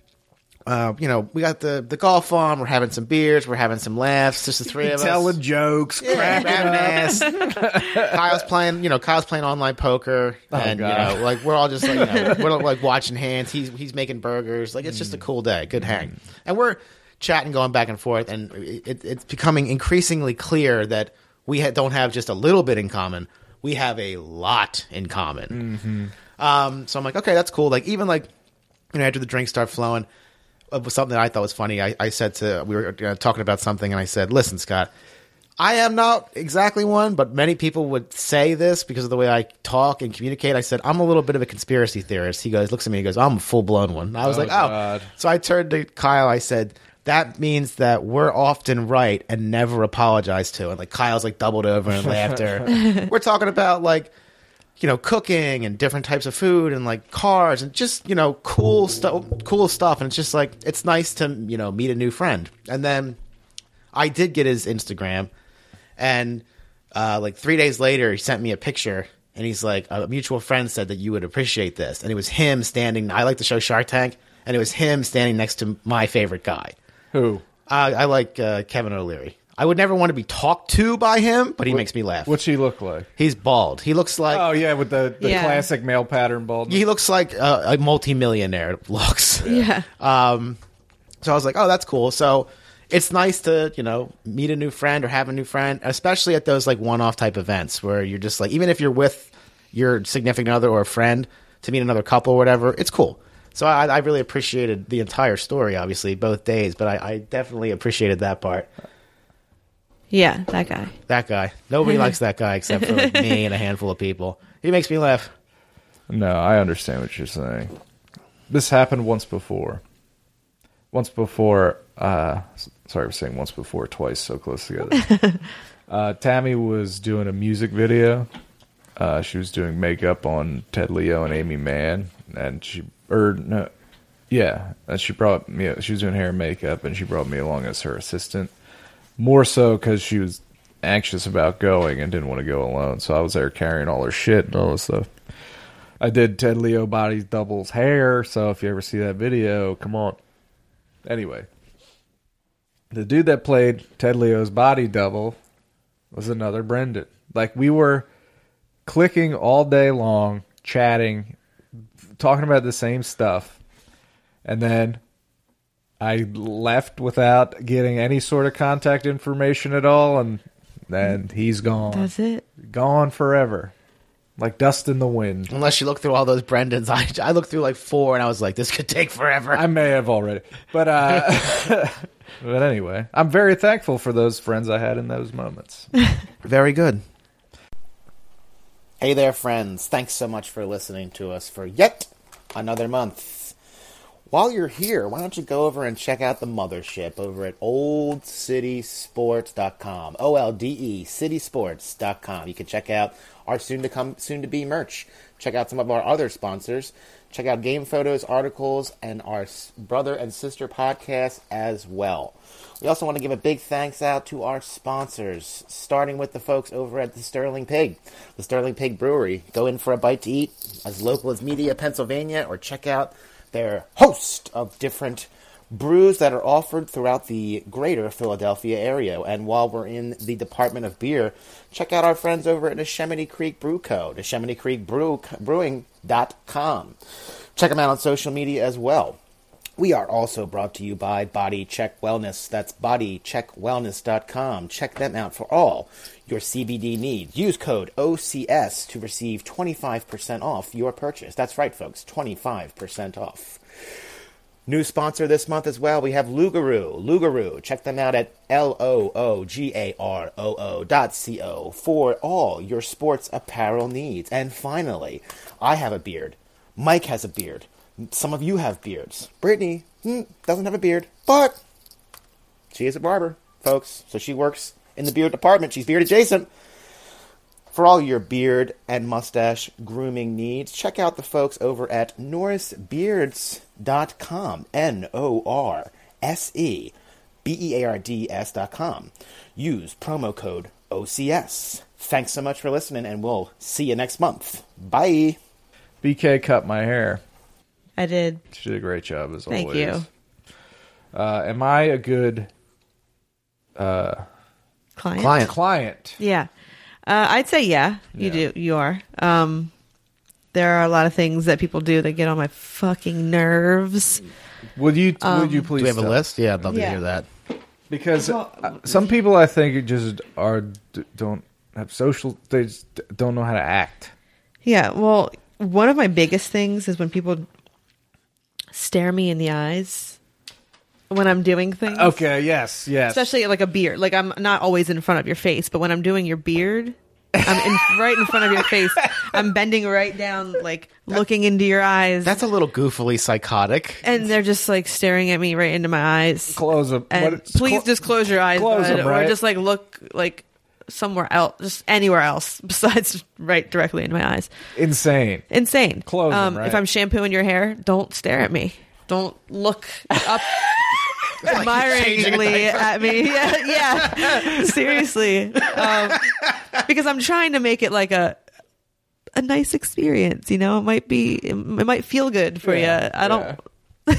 Uh, you know, we got the, the golf on. We're having some beers. We're having some laughs. Just the three of us telling jokes, yeah, cracking ass. Kyle's playing. You know, Kyle's playing online poker, oh, and God. you know, like we're all just like you know, we're like watching hands. He's he's making burgers. Like it's just a cool day, good hang, and we're chatting, going back and forth, and it, it's becoming increasingly clear that we ha- don't have just a little bit in common. We have a lot in common. Mm-hmm. Um, so I'm like, okay, that's cool. Like even like you know, after the drinks start flowing. It was something that I thought was funny. I, I said to, we were uh, talking about something, and I said, listen, Scott, I am not exactly one, but many people would say this because of the way I talk and communicate. I said, I'm a little bit of a conspiracy theorist. He goes, looks at me, he goes, I'm a full-blown one. And I was oh, like, God. oh. So I turned to Kyle. I said, that means that we're often right and never apologize to. And like Kyle's like doubled over in laughter. We're talking about like, you know, cooking and different types of food and like cars and just, you know, cool stuff, cool stuff. And it's just like, it's nice to, you know, meet a new friend. And then I did get his Instagram and uh, like three days later, he sent me a picture and he's like, a mutual friend said that you would appreciate this. And it was him standing. I like the show Shark Tank, and it was him standing next to my favorite guy. Who? Uh, I like uh, Kevin O'Leary. I would never want to be talked to by him, but he what, makes me laugh. What's he look like? He's bald. He looks like... Oh, yeah, with the, the yeah. classic male pattern baldness. He looks like uh, a multimillionaire looks. Yeah. yeah. Um. So I was like, oh, that's cool. So it's nice to, you know, meet a new friend or have a new friend, especially at those, like, one-off type events where you're just like... Even if you're with your significant other or a friend to meet another couple or whatever, it's cool. So I, I really appreciated the entire story, obviously, both days, but I, I definitely appreciated that part. Yeah, that guy. That guy. Nobody likes that guy except for like, me and a handful of people. He makes me laugh. No, I understand what you're saying. This happened once before. Once before. Uh, sorry for saying once before twice so close together. uh, Tammy was doing a music video. Uh, she was doing makeup on Ted Leo and Amy Mann, and she or no, yeah, and she brought me. She was doing hair and makeup, and she brought me along as her assistant. More so because she was anxious about going and didn't want to go alone. So I was there carrying all her shit and all this stuff. I did Ted Leo body doubles hair. So if you ever see that video, come on. Anyway, the dude that played Ted Leo's body double was another Brendan. Like we were clicking all day long, chatting, talking about the same stuff. And then... I left without getting any sort of contact information at all, and then he's gone. That's it. Gone forever. Like dust in the wind. Unless you look through all those Brendans. I, I looked through like four, and I was like, this could take forever. I may have already. But, uh, but anyway, I'm very thankful for those friends I had in those moments. Very good. Hey there, friends. Thanks so much for listening to us for yet another month. While you're here, why don't you go over and check out the mothership over at old city sports dot com. O L D E, city sports dot com. You can check out our soon-to-come, soon-to-be merch. Check out some of our other sponsors. Check out game photos, articles, and our brother and sister podcast as well. We also want to give a big thanks out to our sponsors, starting with the folks over at the Sterling Pig, the Sterling Pig Brewery. Go in for a bite to eat, as local as Media, Pennsylvania, or check out their host of different brews that are offered throughout the greater Philadelphia area. And while we're in the Department of Beer, check out our friends over at Neshaminy Creek Brew Co., neshaminy creek brewing dot com. Check them out on social media as well. We are also brought to you by Body Check Wellness. That's body check wellness dot com. Check them out for all your C B D needs. Use code O C S to receive twenty-five percent off your purchase. That's right, folks, twenty-five percent off. New sponsor this month as well, we have Lugaroo. Lugaroo. Check them out at L O O G A R O O dot C O for all your sports apparel needs. And finally, I have a beard. Mike has a beard. Some of you have beards. Brittany hmm, doesn't have a beard, but she is a barber, folks. So she works in the beard department. She's beard adjacent. For all your beard and mustache grooming needs, check out the folks over at norris beards dot com. N O R S E B E A R D S dot com. Use promo code O C S. Thanks so much for listening, and we'll see you next month. Bye. B K cut my hair. I did. She did a great job, as Thank always. Thank you. Uh, am I a good uh, client? Client. Client. Yeah. Uh, I'd say yeah. You yeah. do. You are. Um, there are a lot of things that people do that get on my fucking nerves. Would you um, Would you please... Do we have a list? Yeah, I'd love yeah. to hear that. Because well, some people, I think, just are don't have social... They just don't know how to act. Yeah, well, one of my biggest things is when people... stare me in the eyes when I'm doing things. Okay, yes, yes. Especially like a beard. Like, I'm not always in front of your face, but when I'm doing your beard, I'm in, right in front of your face. I'm bending right down, like, that, looking into your eyes. That's a little goofily psychotic. And they're just, like, staring at me right into my eyes. Close them. And please cl- just close your eyes. Close them, right? Or just, like, look, like, somewhere else. Just anywhere else besides right directly into my eyes. Insane. Insane. Close um, them, right? If I'm shampooing your hair, don't stare at me. Don't look up admiringly like at me. Yeah, yeah. Seriously. Um, because I'm trying to make it like a a nice experience, you know? It might be, it might feel good for yeah, you. I don't, yeah.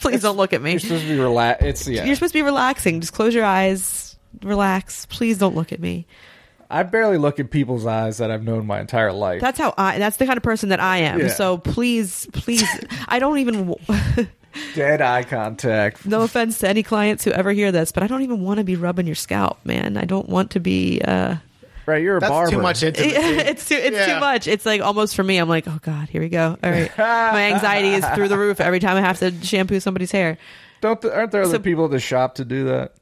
Please it's, don't look at me. You're supposed to be rela- It's yeah. You're supposed to be relaxing. Just close your eyes. Relax. Please don't look at me. I barely look at people's eyes that I've known my entire life. That's how I, that's the kind of person that I am. Yeah. So please, please, I don't even. Dead eye contact. No offense to any clients who ever hear this, but I don't even want to be rubbing your scalp, man. I don't want to be. Uh, right. You're a that's barber. Too much intimacy. it's too, it's yeah. too much. It's like almost for me. I'm like, oh God, here we go. All right. My anxiety is through the roof every time I have to shampoo somebody's hair. Don't, th- aren't there other so, people at the shop to do that?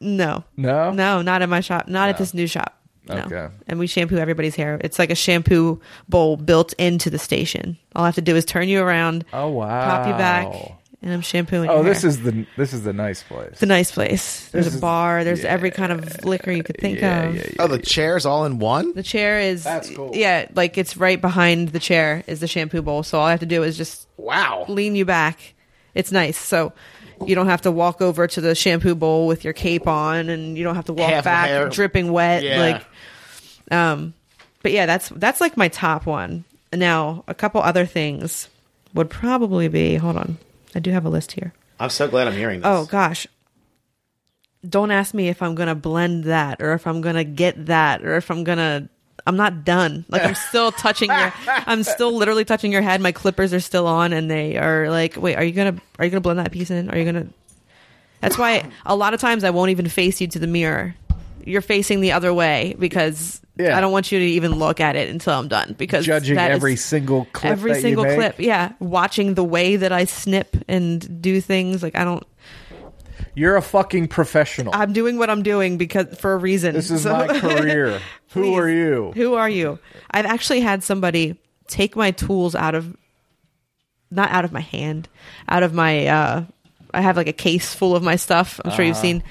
No. No? No, not in my shop. Not no. at this new shop. No. Okay. And we shampoo everybody's hair. It's like a shampoo bowl built into the station. All I have to do is turn you around. Oh, wow. Pop you back. And I'm shampooing oh, your hair. Oh, this is the this is the nice place. The nice place. There's this a bar. There's yeah, every kind of liquor you could think yeah, of. Yeah, yeah, oh, the yeah. chair's all in one? The chair is... That's cool. Yeah, like it's right behind the chair is the shampoo bowl. So all I have to do is just... Wow. Lean you back. It's nice. So... You don't have to walk over to the shampoo bowl with your cape on, and you don't have to walk Half back hair. dripping wet. Yeah. Like, um, but yeah, that's that's like my top one. Now, a couple other things would probably be. Hold on, I do have a list here. I'm so glad I'm hearing this. Oh gosh, don't ask me if I'm gonna blend that, or if I'm gonna get that, or if I'm gonna. I'm not done. Like I'm still touching your. I'm still literally touching your head. My clippers are still on, and they are like, "Wait, are you gonna? Are you gonna blend that piece in? Are you gonna?" That's why a lot of times I won't even face you to the mirror. You're facing the other way because yeah. I don't want you to even look at it until I'm done. Because judging every single clip, every that single you make. clip, yeah, watching the way that I snip and do things. Like I don't. You're a fucking professional. I'm doing what I'm doing because for a reason. This is so. my career. Who Please. are you? Who are you? I've actually had somebody take my tools out of, not out of my hand, out of my, uh, I have like a case full of my stuff. I'm uh-huh. sure you've seen.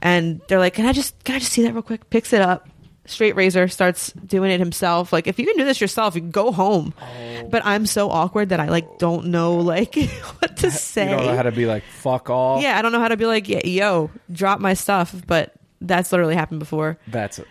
And they're like, can I just, can I just see that real quick? Picks it up. Straight razor, starts doing it himself. Like, if you can do this yourself, you can go home. Oh. But I'm so awkward that I like don't know like what to say. You don't know how to be like fuck off. Yeah, I don't know how to be like, yo, drop my stuff. But that's literally happened before. That's it.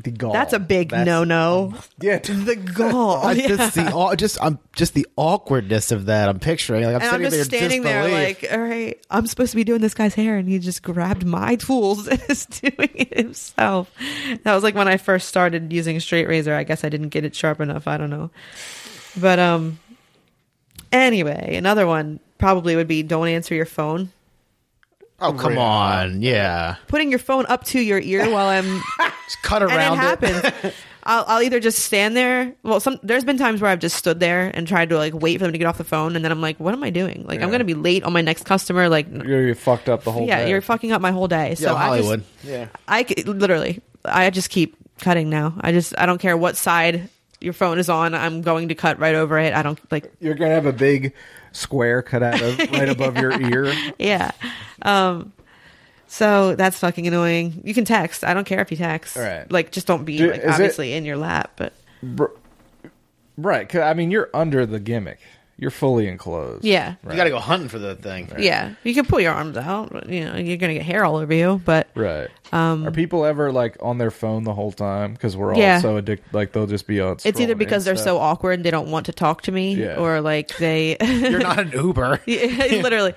The gall. That's a big That's, no-no. Yeah, the gall. I, yeah. Just the just I'm just the awkwardness of that. I'm picturing. Like, I'm and I'm just there standing disbelief. there, like, all right, I'm supposed to be doing this guy's hair, and he just grabbed my tools and is doing it himself. That was like when I first started using a straight razor. I guess I didn't get it sharp enough. I don't know, but um. Anyway, another one probably would be don't answer your phone. Oh, come really? on. Yeah. Putting your phone up to your ear while I'm... just cut around and it. it. happens. I'll, I'll either just stand there. Well, some there's been times where I've just stood there and tried to like wait for them to get off the phone. And then I'm like, what am I doing? Like, yeah. I'm going to be late on my next customer. Like, You're, you're fucked up the whole yeah, day. Yeah, you're fucking up my whole day. So yeah, Hollywood. I just, yeah. I, literally, I just keep cutting now. I just, I don't care what side your phone is on. I'm going to cut right over it. I don't like... You're going to have a big... square cut out of right above yeah. your ear. Yeah. Um, so that's fucking annoying. You can text. I don't care if you text. Right. Like, just don't be Do, like obviously it, in your lap. But br- right. 'Cause, I mean, you're under the gimmick. You're fully enclosed. Yeah. Right. You got to go hunting for the thing. Right? Yeah. You can pull your arms out. You know, you're going to get hair all over you. But right. Um, are people ever like on their phone the whole time? Because we're all yeah. so addicted. Like they'll just be on. It's either because they're so awkward and they don't want to talk to me, yeah. or like they. You're not an Uber. yeah, literally.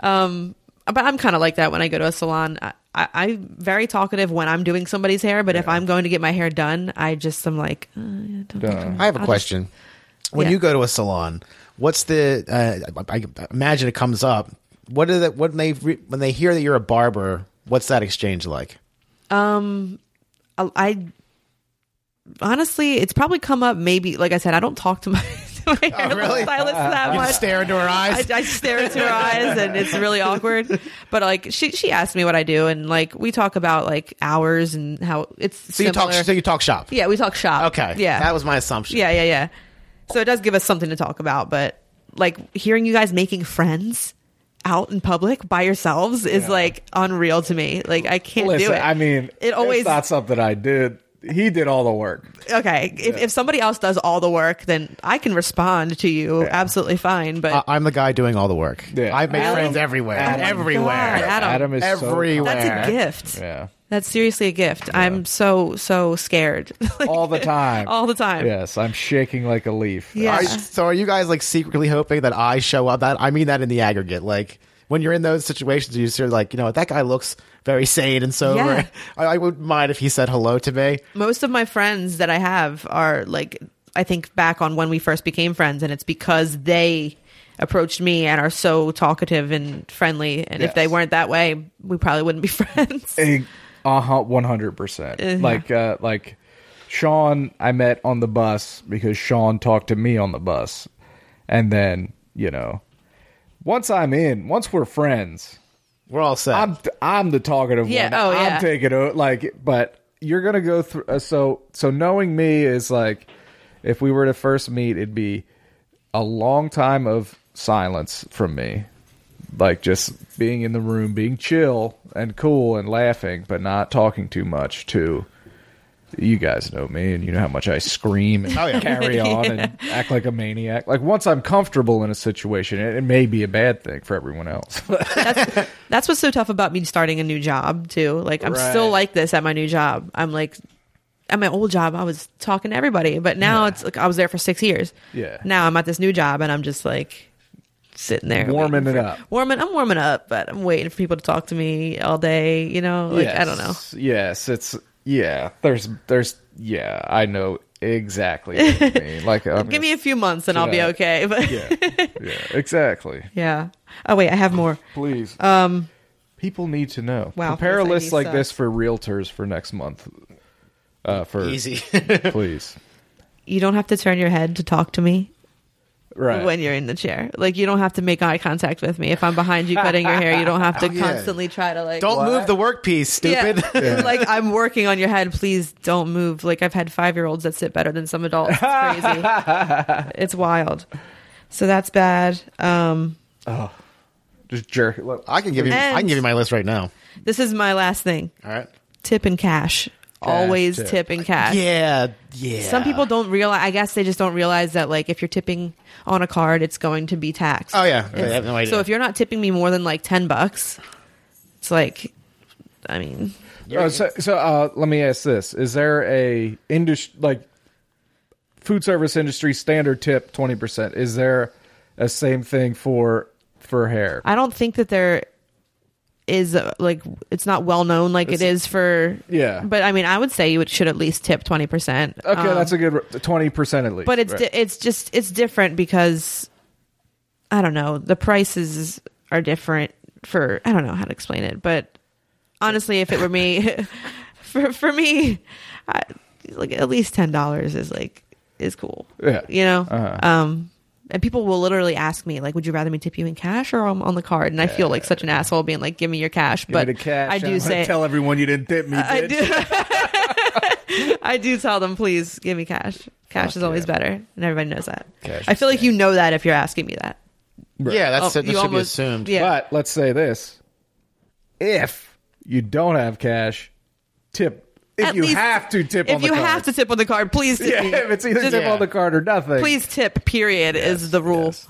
Um, but I'm kind of like that when I go to a salon. I, I, I'm very talkative when I'm doing somebody's hair, but yeah. if I'm going to get my hair done, I just am like. Uh, don't I have a I'll question. Just, when yeah. you go to a salon. What's the? Uh, I, I imagine it comes up. What are the? What when they re, when they hear that you're a barber? What's that exchange like? Um, I, I honestly, it's probably come up. Maybe like I said, I don't talk to my, to my hair oh, really? stylist uh, that you much. Stare into her eyes. I, I stare into her eyes, and it's really awkward. But like she, she asked me what I do, and like we talk about like hours and how it's. So similar. you talk. So you talk shop. Yeah, we talk shop. Okay. Yeah, that was my assumption. Yeah, yeah, yeah. So it does give us something to talk about, but like hearing you guys making friends out in public by yourselves is yeah. like unreal to me. Like I can't Listen, do it. I mean, it always it's not something I did. He did all the work. Okay. Yeah. If, if somebody else does all the work, then I can respond to you yeah. absolutely fine. But uh, I'm the guy doing all the work. Yeah. I've made Adam, friends everywhere. Adam, everywhere. God, Adam, Adam is everywhere. So that's a gift. Yeah. That's seriously a gift. Yeah. I'm so, so scared. Like, all the time. All the time. Yes, I'm shaking like a leaf. Yeah. Are, so are you guys like secretly hoping that I show up? That I mean that in the aggregate. Like when you're in those situations, you're sort of like, you know, that guy looks very sane and sober. Yeah. I, I wouldn't mind if he said hello to me. Most of my friends that I have are like, I think back on when we first became friends, and it's because they... approached me and are so talkative and friendly, and yes. if they weren't that way, we probably wouldn't be friends. Uh-huh, one hundred percent. Uh-huh. Like, uh, like Sean, I met on the bus because Sean talked to me on the bus, and then you know, once I'm in, once we're friends, we're all set. I'm, I'm the talkative yeah, one. Oh, I'm yeah. taking it like, but you're gonna go through. Uh, so, so knowing me is like, if we were to first meet, it'd be a long time of silence from me, like just being in the room, being chill and cool and laughing, but not talking too much to you guys know me, and you know how much I scream and oh, yeah. carry on yeah. and act like a maniac. Like once I'm comfortable in a situation, it, it may be a bad thing for everyone else. that's, that's what's so tough about me starting a new job too. Like I'm right. still like this at my new job. I'm like, at my old job, I was talking to everybody, but now yeah. it's like I was there for six years. Yeah. Now I'm at this new job, and I'm just like sitting there, warming for, it up. Warming, I'm warming up, but I'm waiting for people to talk to me all day. You know, like yes. I don't know. Yes, it's yeah. There's, there's, yeah. I know exactly what you mean. Like, I'm give me a few months, and I'll I? be okay. But yeah, yeah, exactly. Yeah. Oh wait, I have more. Please. Um, people need to know. Wow, prepare a list like sucks. this for realtors for next month. Uh, for easy, please. You don't have to turn your head to talk to me, right? When you're in the chair, like you don't have to make eye contact with me. If I'm behind you cutting your hair, you don't have to oh, yeah. constantly try to like. Don't what? move the workpiece, stupid. Yeah. Yeah. Like I'm working on your head. Please don't move. Like I've had five year olds that sit better than some adults. It's crazy. It's wild. So that's bad. Um, oh, just jerk. Look, I can give you. I can give you my list right now. This is my last thing. All right. Tip and cash. Cash always tip. tip and cash. Yeah, yeah. Some people don't realize. I guess they just don't realize that, like, if you're tipping on a card, it's going to be taxed. Oh yeah, I have no idea. So if you're not tipping me more than like ten bucks, it's like I mean, oh, so, so uh, let me ask this: is there a industry like food service industry standard tip twenty percent? Is there a same thing for for hair? I don't think that there is a, like it's not well known like it's, it is for yeah. But I mean, I would say you should at least tip twenty percent. Okay, um, that's a good twenty percent at least. But it's right. di- it's just it's different because I don't know, the prices are different for I don't know how to explain it, but. Honestly, if it were me, for for me, I, like at least ten dollars is like is cool. Yeah, you know. Uh-huh. Um, and people will literally ask me, like, "Would you rather me tip you in cash or on, on the card?" And yeah. I feel like such an asshole being like, "Give me your cash," give but me the cash. I do I say, "Tell everyone you didn't tip me." Bitch. I do. I do tell them, "Please give me cash. Cash Fuck is always yeah. better," and everybody knows that. Cash I feel like cash. You know that if you're asking me that. Right. Yeah, that's oh, that should almost, be assumed. Yeah. But let's say this: if you don't have cash, tip. If At you least, have to tip on the card. If you have to tip on the card, please tip. Yeah, me. If it's either Just, tip yeah. on the card or nothing. Please tip, period, yes, is the rule. Yes.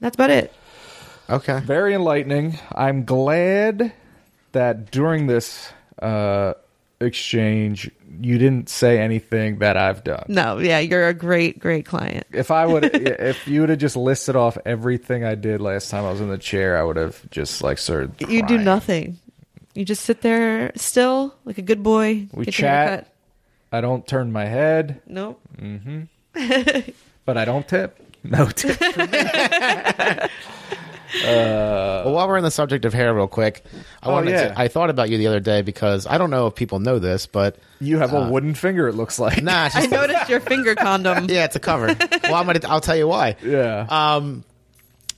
That's about it. Okay. Very enlightening. I'm glad that during this uh, exchange, you didn't say anything that I've done. No, yeah, you're a great, great client. If I would, if you would have just listed off everything I did last time I was in the chair, I would have just like started crying. You do nothing. You just sit there still, like a good boy. We chat. I don't turn my head. Nope. Mm-hmm. But I don't tip. No tip for me. Uh, well, while we're on the subject of hair real quick, I oh, wanted yeah. to, I thought about you the other day because I don't know if people know this, but you have uh, a wooden finger, it looks like. Nah, it's just I noticed a, your finger condom. Yeah, it's a cover. Well, I'm gonna, I'll tell you why. Yeah. Um.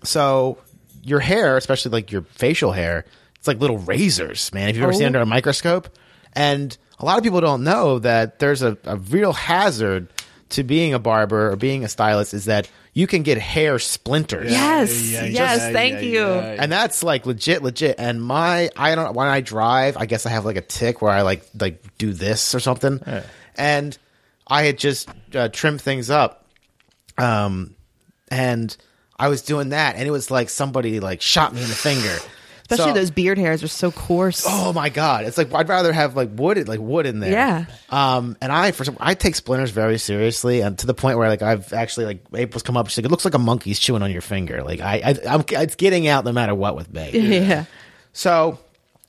So your hair, especially like your facial hair, it's like little razors, man. Have you ever oh. seen it under a microscope? And a lot of people don't know that there's a, a real hazard to being a barber or being a stylist is that you can get hair splinters. Yeah, yes. Yeah, yes. Yeah, thank yeah, you. Yeah, yeah. And that's like legit, legit. And my, I don't, when I drive, I guess I have like a tick where I like, like do this or something. Yeah. And I had just uh, trimmed things up. Um, and I was doing that and it was like somebody like shot me in the finger. Especially so, those beard hairs are so coarse. Oh my god! It's like I'd rather have like wood, like wood in there. Yeah. Um. And I for some, I take splinters very seriously, and to the point where like I've actually like April's come up. She's like, "It looks like a monkey's chewing on your finger." Like I, I I'm, it's getting out no matter what with me. Yeah. yeah. So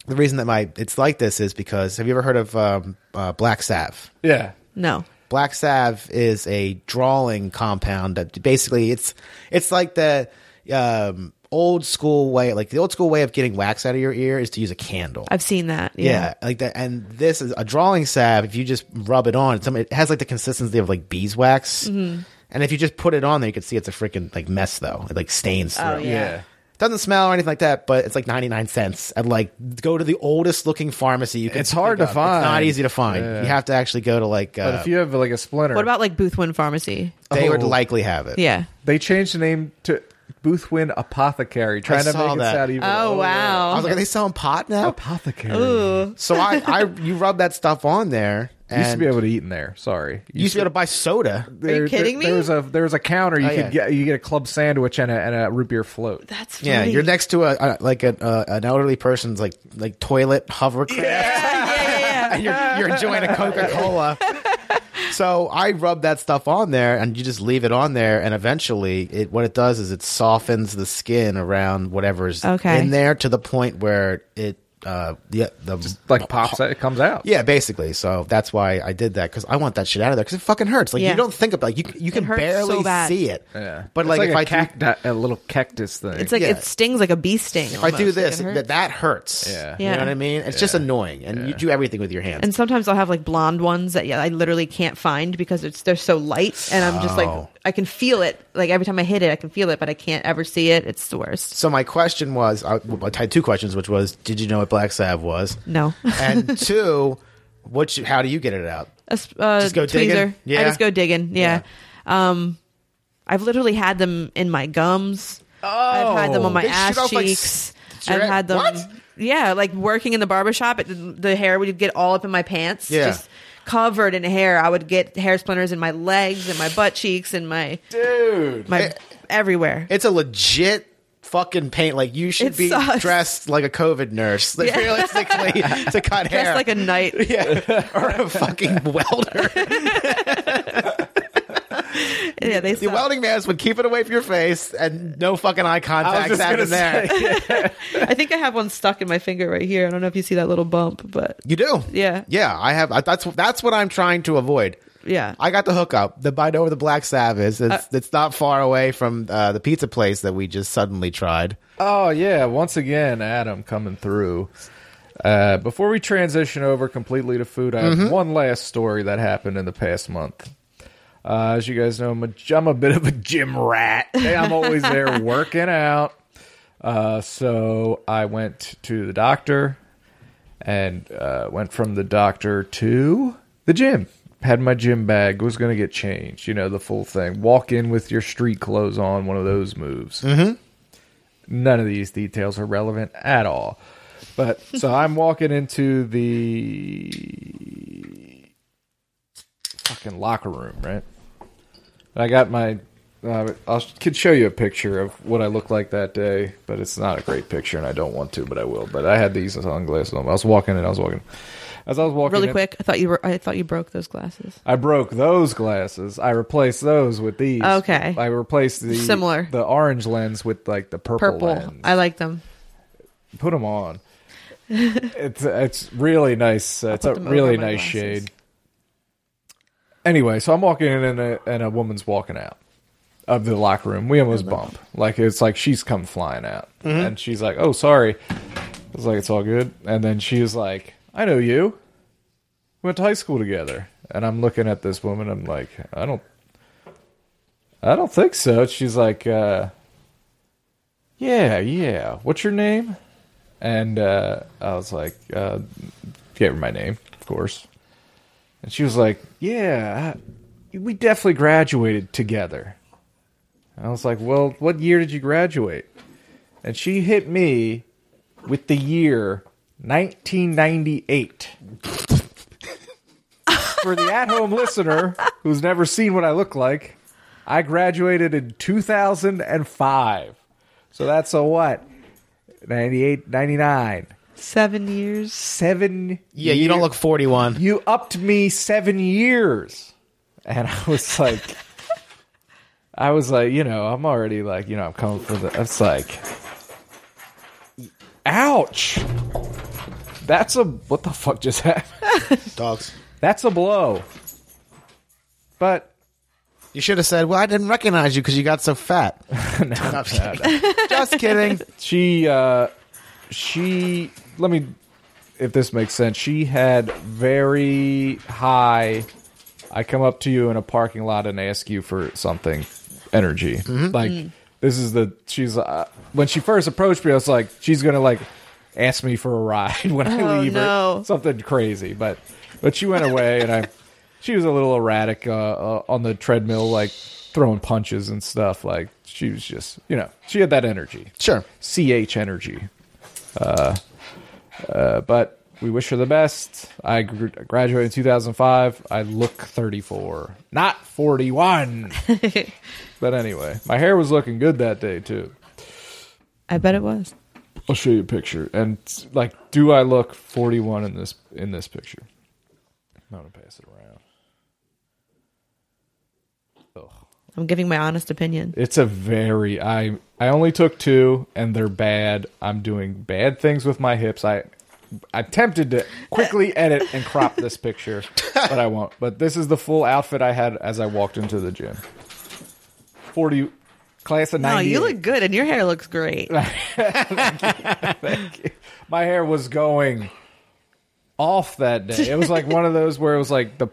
the reason that my it's like this is because have you ever heard of um, uh, black salve? Yeah. No. Black salve is a drawing compound that basically it's it's like the um. old school way, like the old school way of getting wax out of your ear is to use a candle. I've seen that. Yeah. yeah like that. And this is a drawing salve. If you just rub it on, it's, it has like the consistency of like beeswax. Mm-hmm. And if you just put it on there, you can see it's a freaking like mess though. It like stains through. Oh, yeah. yeah. Doesn't smell or anything like that, but it's like ninety-nine cents. And like go to the oldest looking pharmacy you can. It's hard to up. find. It's not easy to find. Yeah. You have to actually go to like. Uh, but if you have like a splinter. What about like Boothwin Pharmacy? They oh. would likely have it. Yeah. They changed the name to Boothwin Apothecary, trying to make that. it sound even. Oh, older. Wow. I was like, are they selling pot now? Apothecary. Ooh. So I, I, you rub that stuff on there. And you used to be able to eat in there. Sorry. You used to be able to buy soda. There, are you kidding there, me? There was a there was a counter. You oh, could yeah. get you get a club sandwich and a and a root beer float. That's funny. Yeah. You're next to a, a like a, uh, an elderly person's like like toilet hovercraft. Yeah, yeah, yeah. And you're, you're enjoying a Coca-Cola. So I rub that stuff on there, and you just leave it on there, and eventually, it what it does is it softens the skin around whatever's okay. in there to the point where it uh the the just like pops out, it comes out. Yeah, basically. So that's why I did that because I want that shit out of there because it fucking hurts. Like yeah. you don't think about it. you you can barely so see it. Yeah, but like, like if a I cacti- do, a little cactus thing, it's like yeah. it stings like a bee sting. If I do this, like that that hurts. Yeah. yeah, you know what I mean. It's yeah. just annoying, and yeah. you do everything with your hands. And sometimes I'll have like blonde ones that yeah I literally can't find because it's they're so light, and I'm just like oh. I can feel it. Like every time I hit it, I can feel it, but I can't ever see it. It's the worst. So my question was, I, I had two questions, which was, did you know what black salve was? No. And two, what you, how do you get it out? Uh, just go tweezer. digging? Yeah. I just go digging. Yeah. yeah. Um, I've literally had them in my gums. Oh. I've had them on my ass cheeks. Like, I've had them. What? Yeah. Like working in the barbershop, it, the, the hair would get all up in my pants. Yeah. Just covered in hair. I would get hair splinters in my legs and my butt cheeks and my... Dude. My it, everywhere. It's a legit... fucking paint. Like, you should it be sucks. dressed like a COVID nurse, like, yeah. realistically, to cut dressed hair. Dressed like a knight. Yeah. Or a fucking welder. Yeah, they the welding mask would keep it away from your face, and no fucking eye contact out in there. Yeah. I think I have one stuck in my finger right here. I don't know if you see that little bump, but you do. Yeah, yeah. I have. That's that's what I'm trying to avoid. Yeah, I got the hookup. The I know where the Black Sab is. It's, uh, it's not far away from uh, the pizza place that we just suddenly tried. Oh yeah! Once again, Adam coming through. Uh, before we transition over completely to food, I mm-hmm. have one last story that happened in the past month. Uh, as you guys know, I'm a, I'm a bit of a gym rat. I'm always there working out. Uh, so I went to the doctor and uh, went from the doctor to the gym. Had my gym bag. Was going to get changed. You know, the full thing. Walk in with your street clothes on. One of those moves. Mm-hmm. None of these details are relevant at all. But so I'm walking into the fucking locker room, right? I got my, uh, I could show you a picture of what I looked like that day, but it's not a great picture, and I don't want to, but I will. But I had these sunglasses on. I was walking, and I was walking. As I was walking, really quick. In, I thought you were. I thought you broke those glasses. I broke those glasses. I replaced those with these. Okay. I replaced the similar the orange lens with like the purple. Purple. Lens. I like them. Put them on. it's it's really nice. I'll it's a really nice glasses. Shade. Anyway, so I'm walking in, and a, and a woman's walking out of the locker room. We almost bump. Like, it's like she's come flying out, mm-hmm. and she's like, "Oh, sorry." I was like, "It's all good." And then she's like, "I know you. We went to high school together." And I'm looking at this woman. I'm like, I don't, I don't think so. She's like, uh, "Yeah, yeah. What's your name?" And uh, I was like, uh, "Gave her my name, of course." And she was like, "Yeah, we definitely graduated together." I was like, "Well, what year did you graduate?" And she hit me with the year nineteen ninety-eight. For the at-home listener who's never seen what I look like, I graduated in two thousand five. So that's a what? ninety-eight, ninety-nine. Seven years. Seven Yeah, years. You don't look forty-one. You upped me seven years. And I was like... I was like, you know, I'm already like, you know, I'm coming for the... It's like... Ouch! That's a... What the fuck just happened? Dogs. That's a blow. But... You should have said, "Well, I didn't recognize you because you got so fat." no, no, kidding. no. Just kidding. She... uh She... Let me... If this makes sense. She had very high... I come up to you in a parking lot and ask you for something, energy. Mm-hmm. Like, mm. this is the, she's, uh, when she first approached me, I was like, she's going to like ask me for a ride when I oh, leave no. or something crazy. But, but she went away and I, she was a little erratic uh, uh, on the treadmill, like throwing punches and stuff. Like she was just, you know, she had that energy. Sure. C H energy. Uh, uh, but. We wish her the best. I graduated in two thousand five. I look thirty-four, not forty-one. But anyway, my hair was looking good that day, too. I bet it was. I'll show you a picture. And, like, do I look forty-one in this in this picture? I'm going to pass it around. Ugh. I'm giving my honest opinion. It's a very... I I only took two, and they're bad. I'm doing bad things with my hips. I... I'm tempted to quickly edit and crop this picture, but I won't. But this is the full outfit I had as I walked into the gym. forty, class of ninety-eight. No, you look good, and your hair looks great. Thank you. Thank you. My hair was going off that day. It was like one of those where it was like the...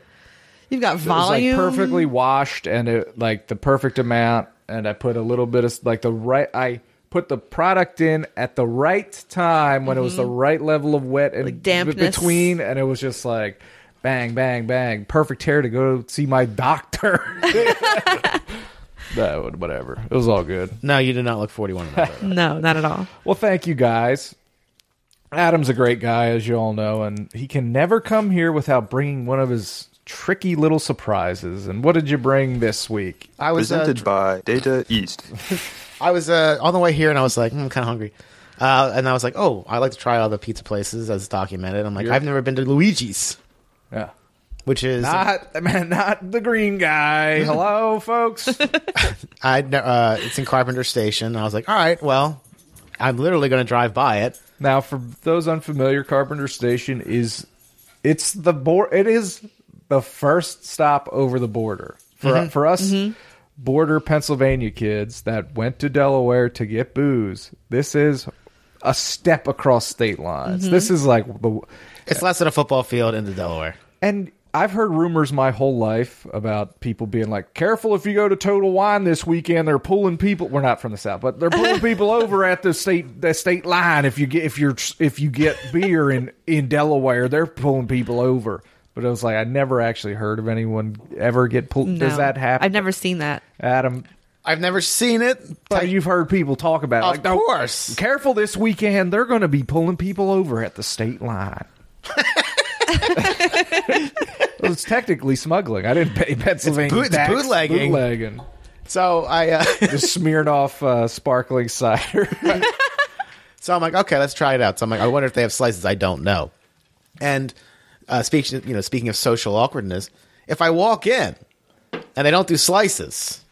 You've got volume. It was like perfectly washed, and it like the perfect amount, and I put a little bit of... like the right... I... put the product in at the right time when mm-hmm. it was the right level of wet and like dampness between, and it was just like bang, bang, bang, perfect hair to go see my doctor. No, whatever, it was all good. No, you did not look forty-one. No, not at all. Well, thank you guys. Adam's a great guy, as you all know, and he can never come here without bringing one of his tricky little surprises. And what did you bring this week? I was presented uh, by Data East. I was uh, on the way here, and I was like, mm, I'm kind of hungry. Uh, and I was like, oh, I like to try all the pizza places as documented. I'm like, You're- I've never been to Luigi's. Yeah. Which is not a, man, not the green guy. Hello, folks. I uh, it's in Carpenter Station. I was like, all right, well, I'm literally going to drive by it. Now, for those unfamiliar, Carpenter Station is it's the bo- It is the first stop over the border for mm-hmm. uh, for us mm-hmm. border Pennsylvania kids that went to Delaware to get booze. This is a step across state lines. Mm-hmm. This is like the it's less than a football field into Delaware. And I've heard rumors my whole life about people being like, careful if you go to Total Wine this weekend, they're pulling people. We're not from the South, but they're pulling people over at the state the state line. If you get if you're if you get beer in, in Delaware, they're pulling people over. But I was like, I never actually heard of anyone ever get pulled. No, does that happen? I've never seen that, Adam. I've never seen it, but like, you've heard people talk about it. Of like, course, no, careful this weekend, they're going to be pulling people over at the state line. Well, it's technically smuggling. I didn't pay Pennsylvania it's boot, tax. It's bootlegging. bootlegging. So I uh, just smeared off uh, sparkling cider. So I'm like, okay, let's try it out. So I'm like, I wonder if they have slices. I don't know. And uh, speaking, you know, speaking of social awkwardness, if I walk in and they don't do slices,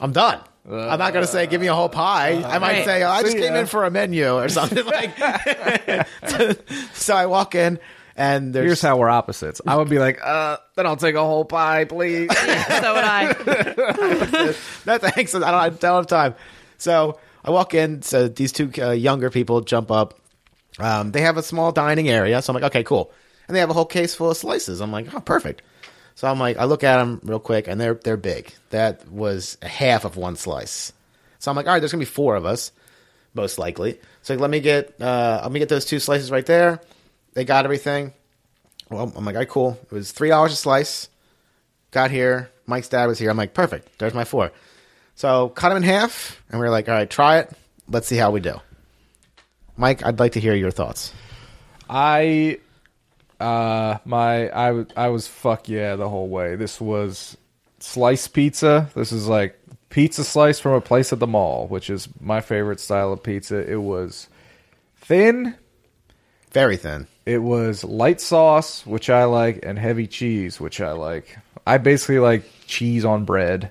I'm done. Uh, I'm not going to say, give me a whole pie. Uh, I might right. say, oh, I just came in for a menu or something. Like, so, so I walk in. And there's, here's how we're opposites. I would be like, uh, then I'll take a whole pie, please. Yeah, so would I. No, thanks. I don't, I don't have time. So I walk in. So these two uh, younger people jump up. Um, they have a small dining area. So I'm like, okay, cool. And they have a whole case full of slices. I'm like, oh, perfect. So I'm like, I look at them real quick, and they're they're big. That was half of one slice. So I'm like, all right, there's going to be four of us, most likely. So let me get uh, let me get those two slices right there. They got everything. Well, I'm like, all right, cool. It was three dollars a slice. Got here. Mike's dad was here. I'm like, perfect. There's my four. So cut them in half, and we were like, all right, try it. Let's see how we do. Mike, I'd like to hear your thoughts. I, uh, my, I, I was fuck yeah the whole way. This was slice pizza. This is like pizza slice from a place at the mall, which is my favorite style of pizza. It was thin. Very thin. It was light sauce, which I like, and heavy cheese, which I like. I basically like cheese on bread,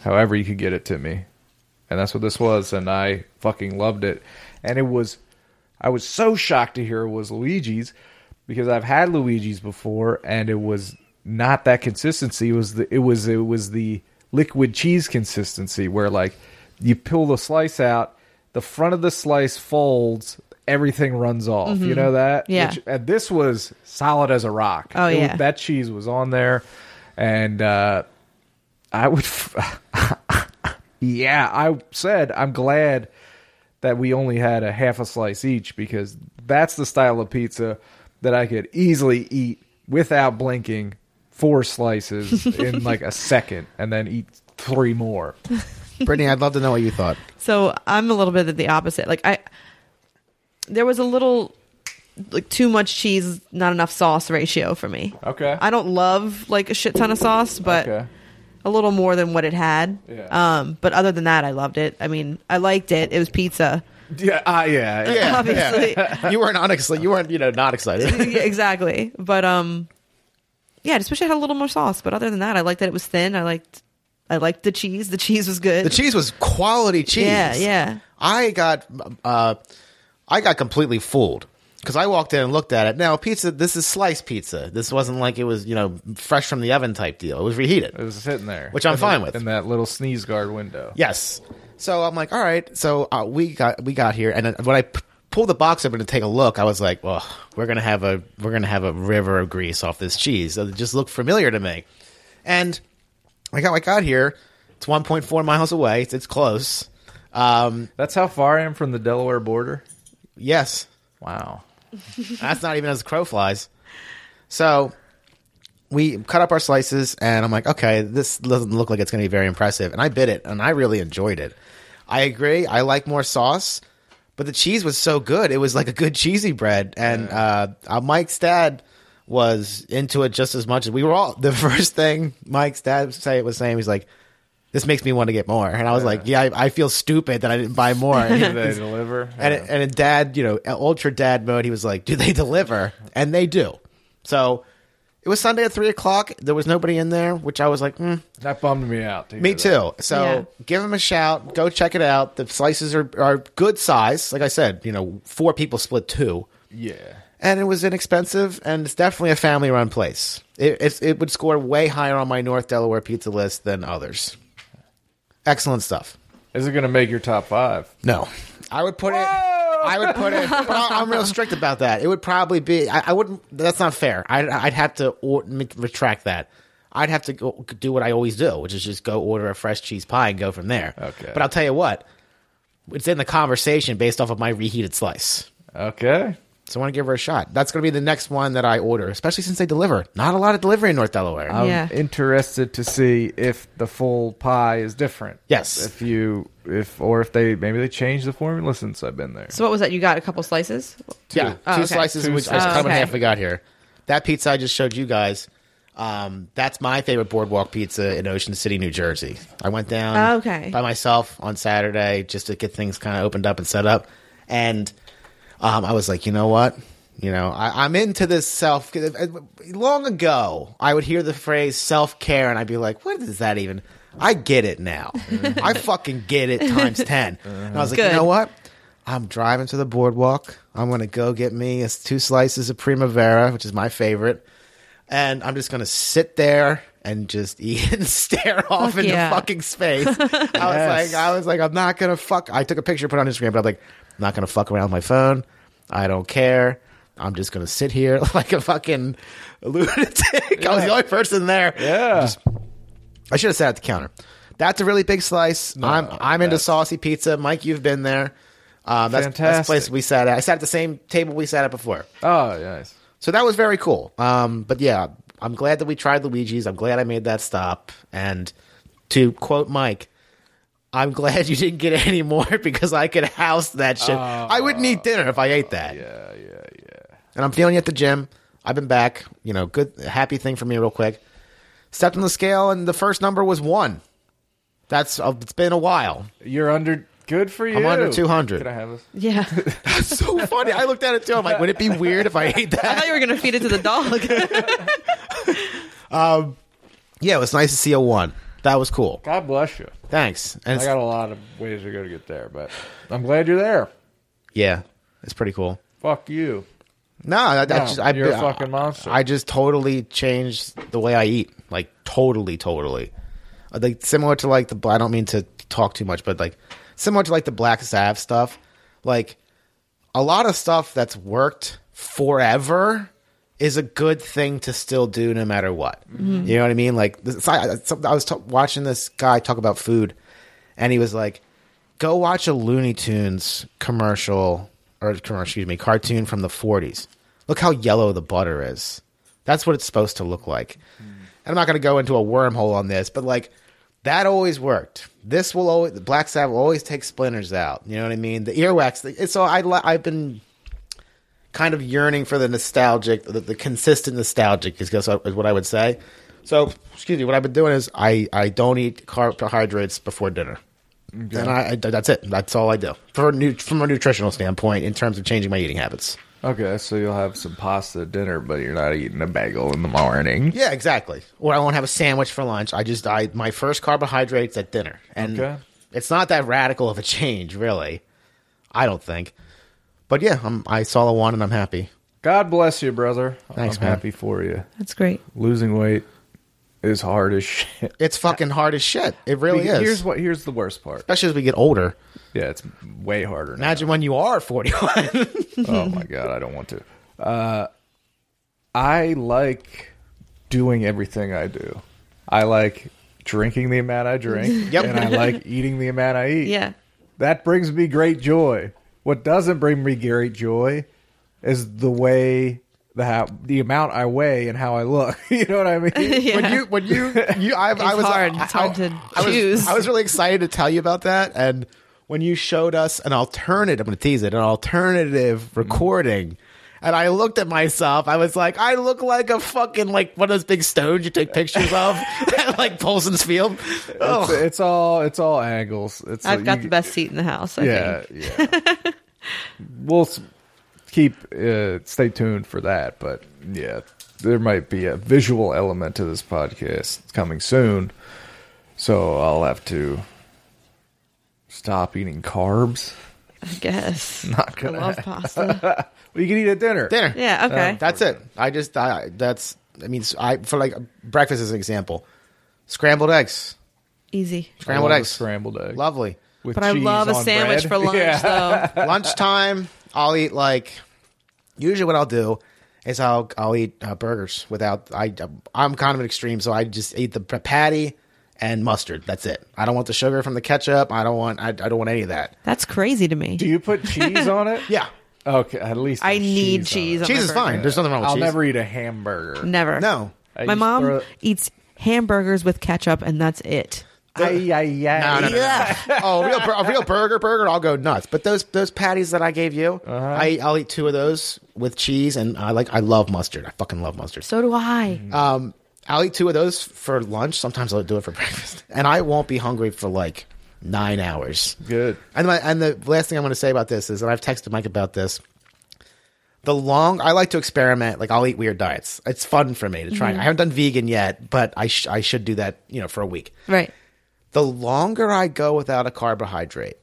however you could get it to me. And that's what this was, and I fucking loved it. And it was, I was so shocked to hear it was Luigi's, because I've had Luigi's before, and it was not that consistency. It was the, it was, it was the liquid cheese consistency, where like, you peel the slice out, the front of the slice folds, everything runs off. Mm-hmm. You know that? Yeah. Which, and this was solid as a rock. Oh, it yeah. Was, that cheese was on there. And uh, I would... F- yeah, I said I'm glad that we only had a half a slice each, because that's the style of pizza that I could easily eat without blinking four slices in like a second and then eat three more. Brittany, I'd love to know what you thought. So I'm a little bit of the opposite. Like I... There was a little, like, too much cheese, not enough sauce ratio for me. Okay. I don't love, like, a shit ton of sauce, but okay. A little more than what it had. Yeah. Um, but other than that, I loved it. I mean, I liked it. It was pizza. Yeah, uh, yeah, yeah. Obviously. Yeah. You weren't honestly, you weren't, you know, not excited. Yeah, exactly. But, um, yeah, I just wish I had a little more sauce. But other than that, I liked that it was thin. I liked I liked the cheese. The cheese was good. The cheese was quality cheese. Yeah, yeah. I got... uh. I got completely fooled because I walked in and looked at it. Now, pizza, this is sliced pizza. This wasn't like it was, you know, fresh from the oven type deal. It was reheated. It was sitting there. Which I'm in fine that, with. In that little sneeze guard window. Yes. So I'm like, all right. So uh, we got we got here. And then when I p- pulled the box open to take a look, I was like, well, we're going to have a we're going to have a river of grease off this cheese. So it just looked familiar to me. And I got, I got here. It's one point four miles away. It's, it's close. Um, That's how far I am from the Delaware border? Yes. Wow. That's not even as crow flies. So we cut up our slices, and I'm like, okay, this doesn't look like it's going to be very impressive. And I bit it, and I really enjoyed it. I agree. I like more sauce, but the cheese was so good. It was like a good cheesy bread. And uh, Mike's dad was into it just as much as we were all. The first thing Mike's dad was saying, he's like, this makes me want to get more. And I was yeah. like, yeah, I, I feel stupid that I didn't buy more. And do they deliver? And, yeah. and in dad, you know, ultra dad mode, he was like, do they deliver? And they do. So it was Sunday at three o'clock. There was nobody in there, which I was like, hmm. That bummed me out. Me too. So yeah. give them a shout. Go check it out. The slices are, are good size. Like I said, you know, four people split two. Yeah. And it was inexpensive, and it's definitely a family-run place. It, it, it would score way higher on my North Delaware pizza list than others. Excellent stuff. Is it going to make your top five? No. I would put Whoa! it – I would put it – but I'm real strict about that. It would probably be – I wouldn't – that's not fair. I'd, I'd have to or, retract that. I'd have to go, do what I always do, which is just go order a fresh cheese pie and go from there. Okay. But I'll tell you what. It's in the conversation based off of my reheated slice. Okay. So I want to give her a shot. That's going to be the next one that I order, especially since they deliver. Not a lot of delivery in North Delaware. I'm yeah. interested to see if the full pie is different. Yes. If you, if, or if they, maybe they change the formula since I've been there. So what was that? You got a couple slices? Two. Yeah. Oh, two okay. slices, two which slices. was oh, okay. half we got here. That pizza I just showed you guys, um, that's my favorite boardwalk pizza in Ocean City, New Jersey. I went down oh, okay. by myself on Saturday just to get things kind of opened up and set up. And... Um, I was like, you know what? You know, I, I'm into this self. Long ago, I would hear the phrase self-care, and I'd be like, what is that even? I get it now. I fucking get it times ten. And I was like, Good. you know what? I'm driving to the boardwalk. I'm going to go get me a, two slices of Primavera, which is my favorite. And I'm just going to sit there and just eat and stare off fuck into yeah. fucking space. I yes. was like, I was like, I'm not going to fuck. I took a picture, put it on Instagram, but I'm like, I'm not going to fuck around with my phone. I don't care. I'm just going to sit here like a fucking lunatic. Yeah. I was the only person there. Yeah. Just, I should have sat at the counter. That's a really big slice. No, I'm I'm into saucy pizza. Mike, you've been there. Um, that's, that's the place we sat at. I sat at the same table we sat at before. Oh, nice. So that was very cool. Um, but yeah, I'm glad that we tried Luigi's. I'm glad I made that stop. And to quote Mike, I'm glad you didn't get any more because I could house that shit. Uh, I wouldn't eat dinner if I ate that. Uh, yeah, yeah, yeah. And I'm feeling at the gym. I've been back. You know, good, happy thing for me real quick. Stepped on the scale, and the first number was one. That's uh, it's been a while. You're under... Good for you. I'm under two hundred. Could I have this? Yeah. That's so funny. I looked at it, too. I'm like, would it be weird if I ate that? I thought you were going to feed it to the dog. um, yeah, it was nice to see a one. That was cool. God bless you. Thanks. And I got a lot of ways to go to get there, but I'm glad you're there. Yeah, it's pretty cool. Fuck you. No, I, I no just, I, you're I, a fucking monster. I just totally changed the way I eat. Like, totally, totally. Like, similar to, like, the. I don't mean to talk too much, but, like, similar to, like, the Black Sabbath stuff. Like, a lot of stuff that's worked forever is a good thing to still do no matter what. Mm-hmm. You know what I mean? Like, this, I, I was t- watching this guy talk about food, and he was like, go watch a Looney Tunes commercial, or excuse me, cartoon from the forties. Look how yellow the butter is. That's what it's supposed to look like. Mm-hmm. And I'm not going to go into a wormhole on this, but, like, that always worked. This will always, the Black Sabbath will always take splinters out. You know what I mean? The earwax. The, so I, I've been... kind of yearning for the nostalgic, the, the consistent nostalgic is, guess, is what I would say. So, excuse me, what I've been doing is I, I don't eat carbohydrates before dinner. Okay. And I, I, that's it. That's all I do. For new, from a nutritional standpoint, in terms of changing my eating habits. Okay, so you'll have some pasta at dinner, but you're not eating a bagel in the morning. Yeah, exactly. Or I won't have a sandwich for lunch. I just, I my first carbohydrate's at dinner. And okay. It's not that radical of a change, really. I don't think. But yeah, I'm, I saw a one and I'm happy. God bless you, brother. Thanks, I'm man. Happy for you. That's great. Losing weight is hard as shit. It's fucking hard as shit. It really here's is. Here's what. Here's the worst part. Especially as we get older. Yeah, it's way harder now. Imagine when you are forty-one. Oh my God, I don't want to. Uh, I like doing everything I do. I like drinking the amount I drink. Yep. And I like eating the amount I eat. Yeah. That brings me great joy. What doesn't bring me great joy is the way the how, the amount I weigh and how I look. You know what I mean? Yeah. When you when you, you I, it's I was hard. I, it's hard to I, choose. I was, I was really excited to tell you about that, and when you showed us an alternative, I'm going to tease it, an alternative recording, And I looked at myself. I was like, I look like a fucking, like, one of those big stones you take pictures of at, like, Polson's Field. It's, it's all it's all angles. It's I've like, got you, the best seat in the house, I yeah, think. Yeah. We'll keep, uh, stay tuned for that. But, yeah, there might be a visual element to this podcast coming soon. So I'll have to stop eating carbs. I guess. Not gonna I love pasta. Well, you can eat at dinner. Dinner. Yeah. Okay. Um, that's it. I just. I, that's. I mean, I for like breakfast as an example. Scrambled eggs. Easy. Scrambled eggs. Scrambled eggs. Lovely. With but I love a sandwich bread. For lunch yeah. though. Lunchtime, I'll eat like. Usually, what I'll do is I'll I'll eat uh, burgers without. I I'm kind of an extreme, so I just eat the patty. And mustard. That's it. I don't want the sugar from the ketchup. I don't want. I, I don't want any of that. That's crazy to me. Do you put cheese on it? Yeah. Okay. At least I need cheese. Cheese, on cheese is fine. There's nothing wrong with I'll cheese. I'll never eat a hamburger. Never. No. I My mom throw... eats hamburgers with ketchup, and that's it. I, I, I, no, no, no, yeah. No, no. Oh, real, a real burger, burger. I'll go nuts. But those those patties that I gave you, uh-huh. I, I'll eat two of those with cheese, and I like. I love mustard. I fucking love mustard. So do I. Um. I'll eat two of those for lunch. Sometimes I'll do it for breakfast. And I won't be hungry for like nine hours. Good. And, my, and the last thing I'm going to say about this is, and I've texted Mike about this, the long – I like to experiment. Like I'll eat weird diets. It's fun for me to try. Mm-hmm. I haven't done vegan yet, but I, sh- I should do that, you know, for a week. Right. The longer I go without a carbohydrate,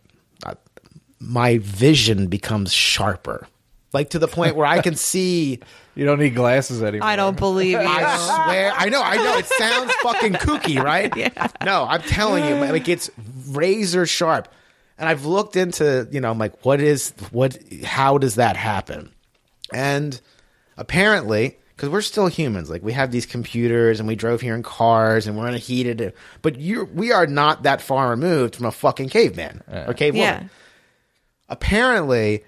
I, my vision becomes sharper. Like to the point where I can see. You don't need glasses anymore. I don't believe you. I swear. I know. I know. It sounds fucking kooky, right? Yeah. No, I'm telling you, man, it gets razor sharp. And I've looked into, you know, I'm like, what is, what, how does that happen? And apparently, because we're still humans, like we have these computers and we drove here in cars and we're in a heated, but you, we are not that far removed from a fucking caveman uh, or cavewoman. Yeah. Apparently,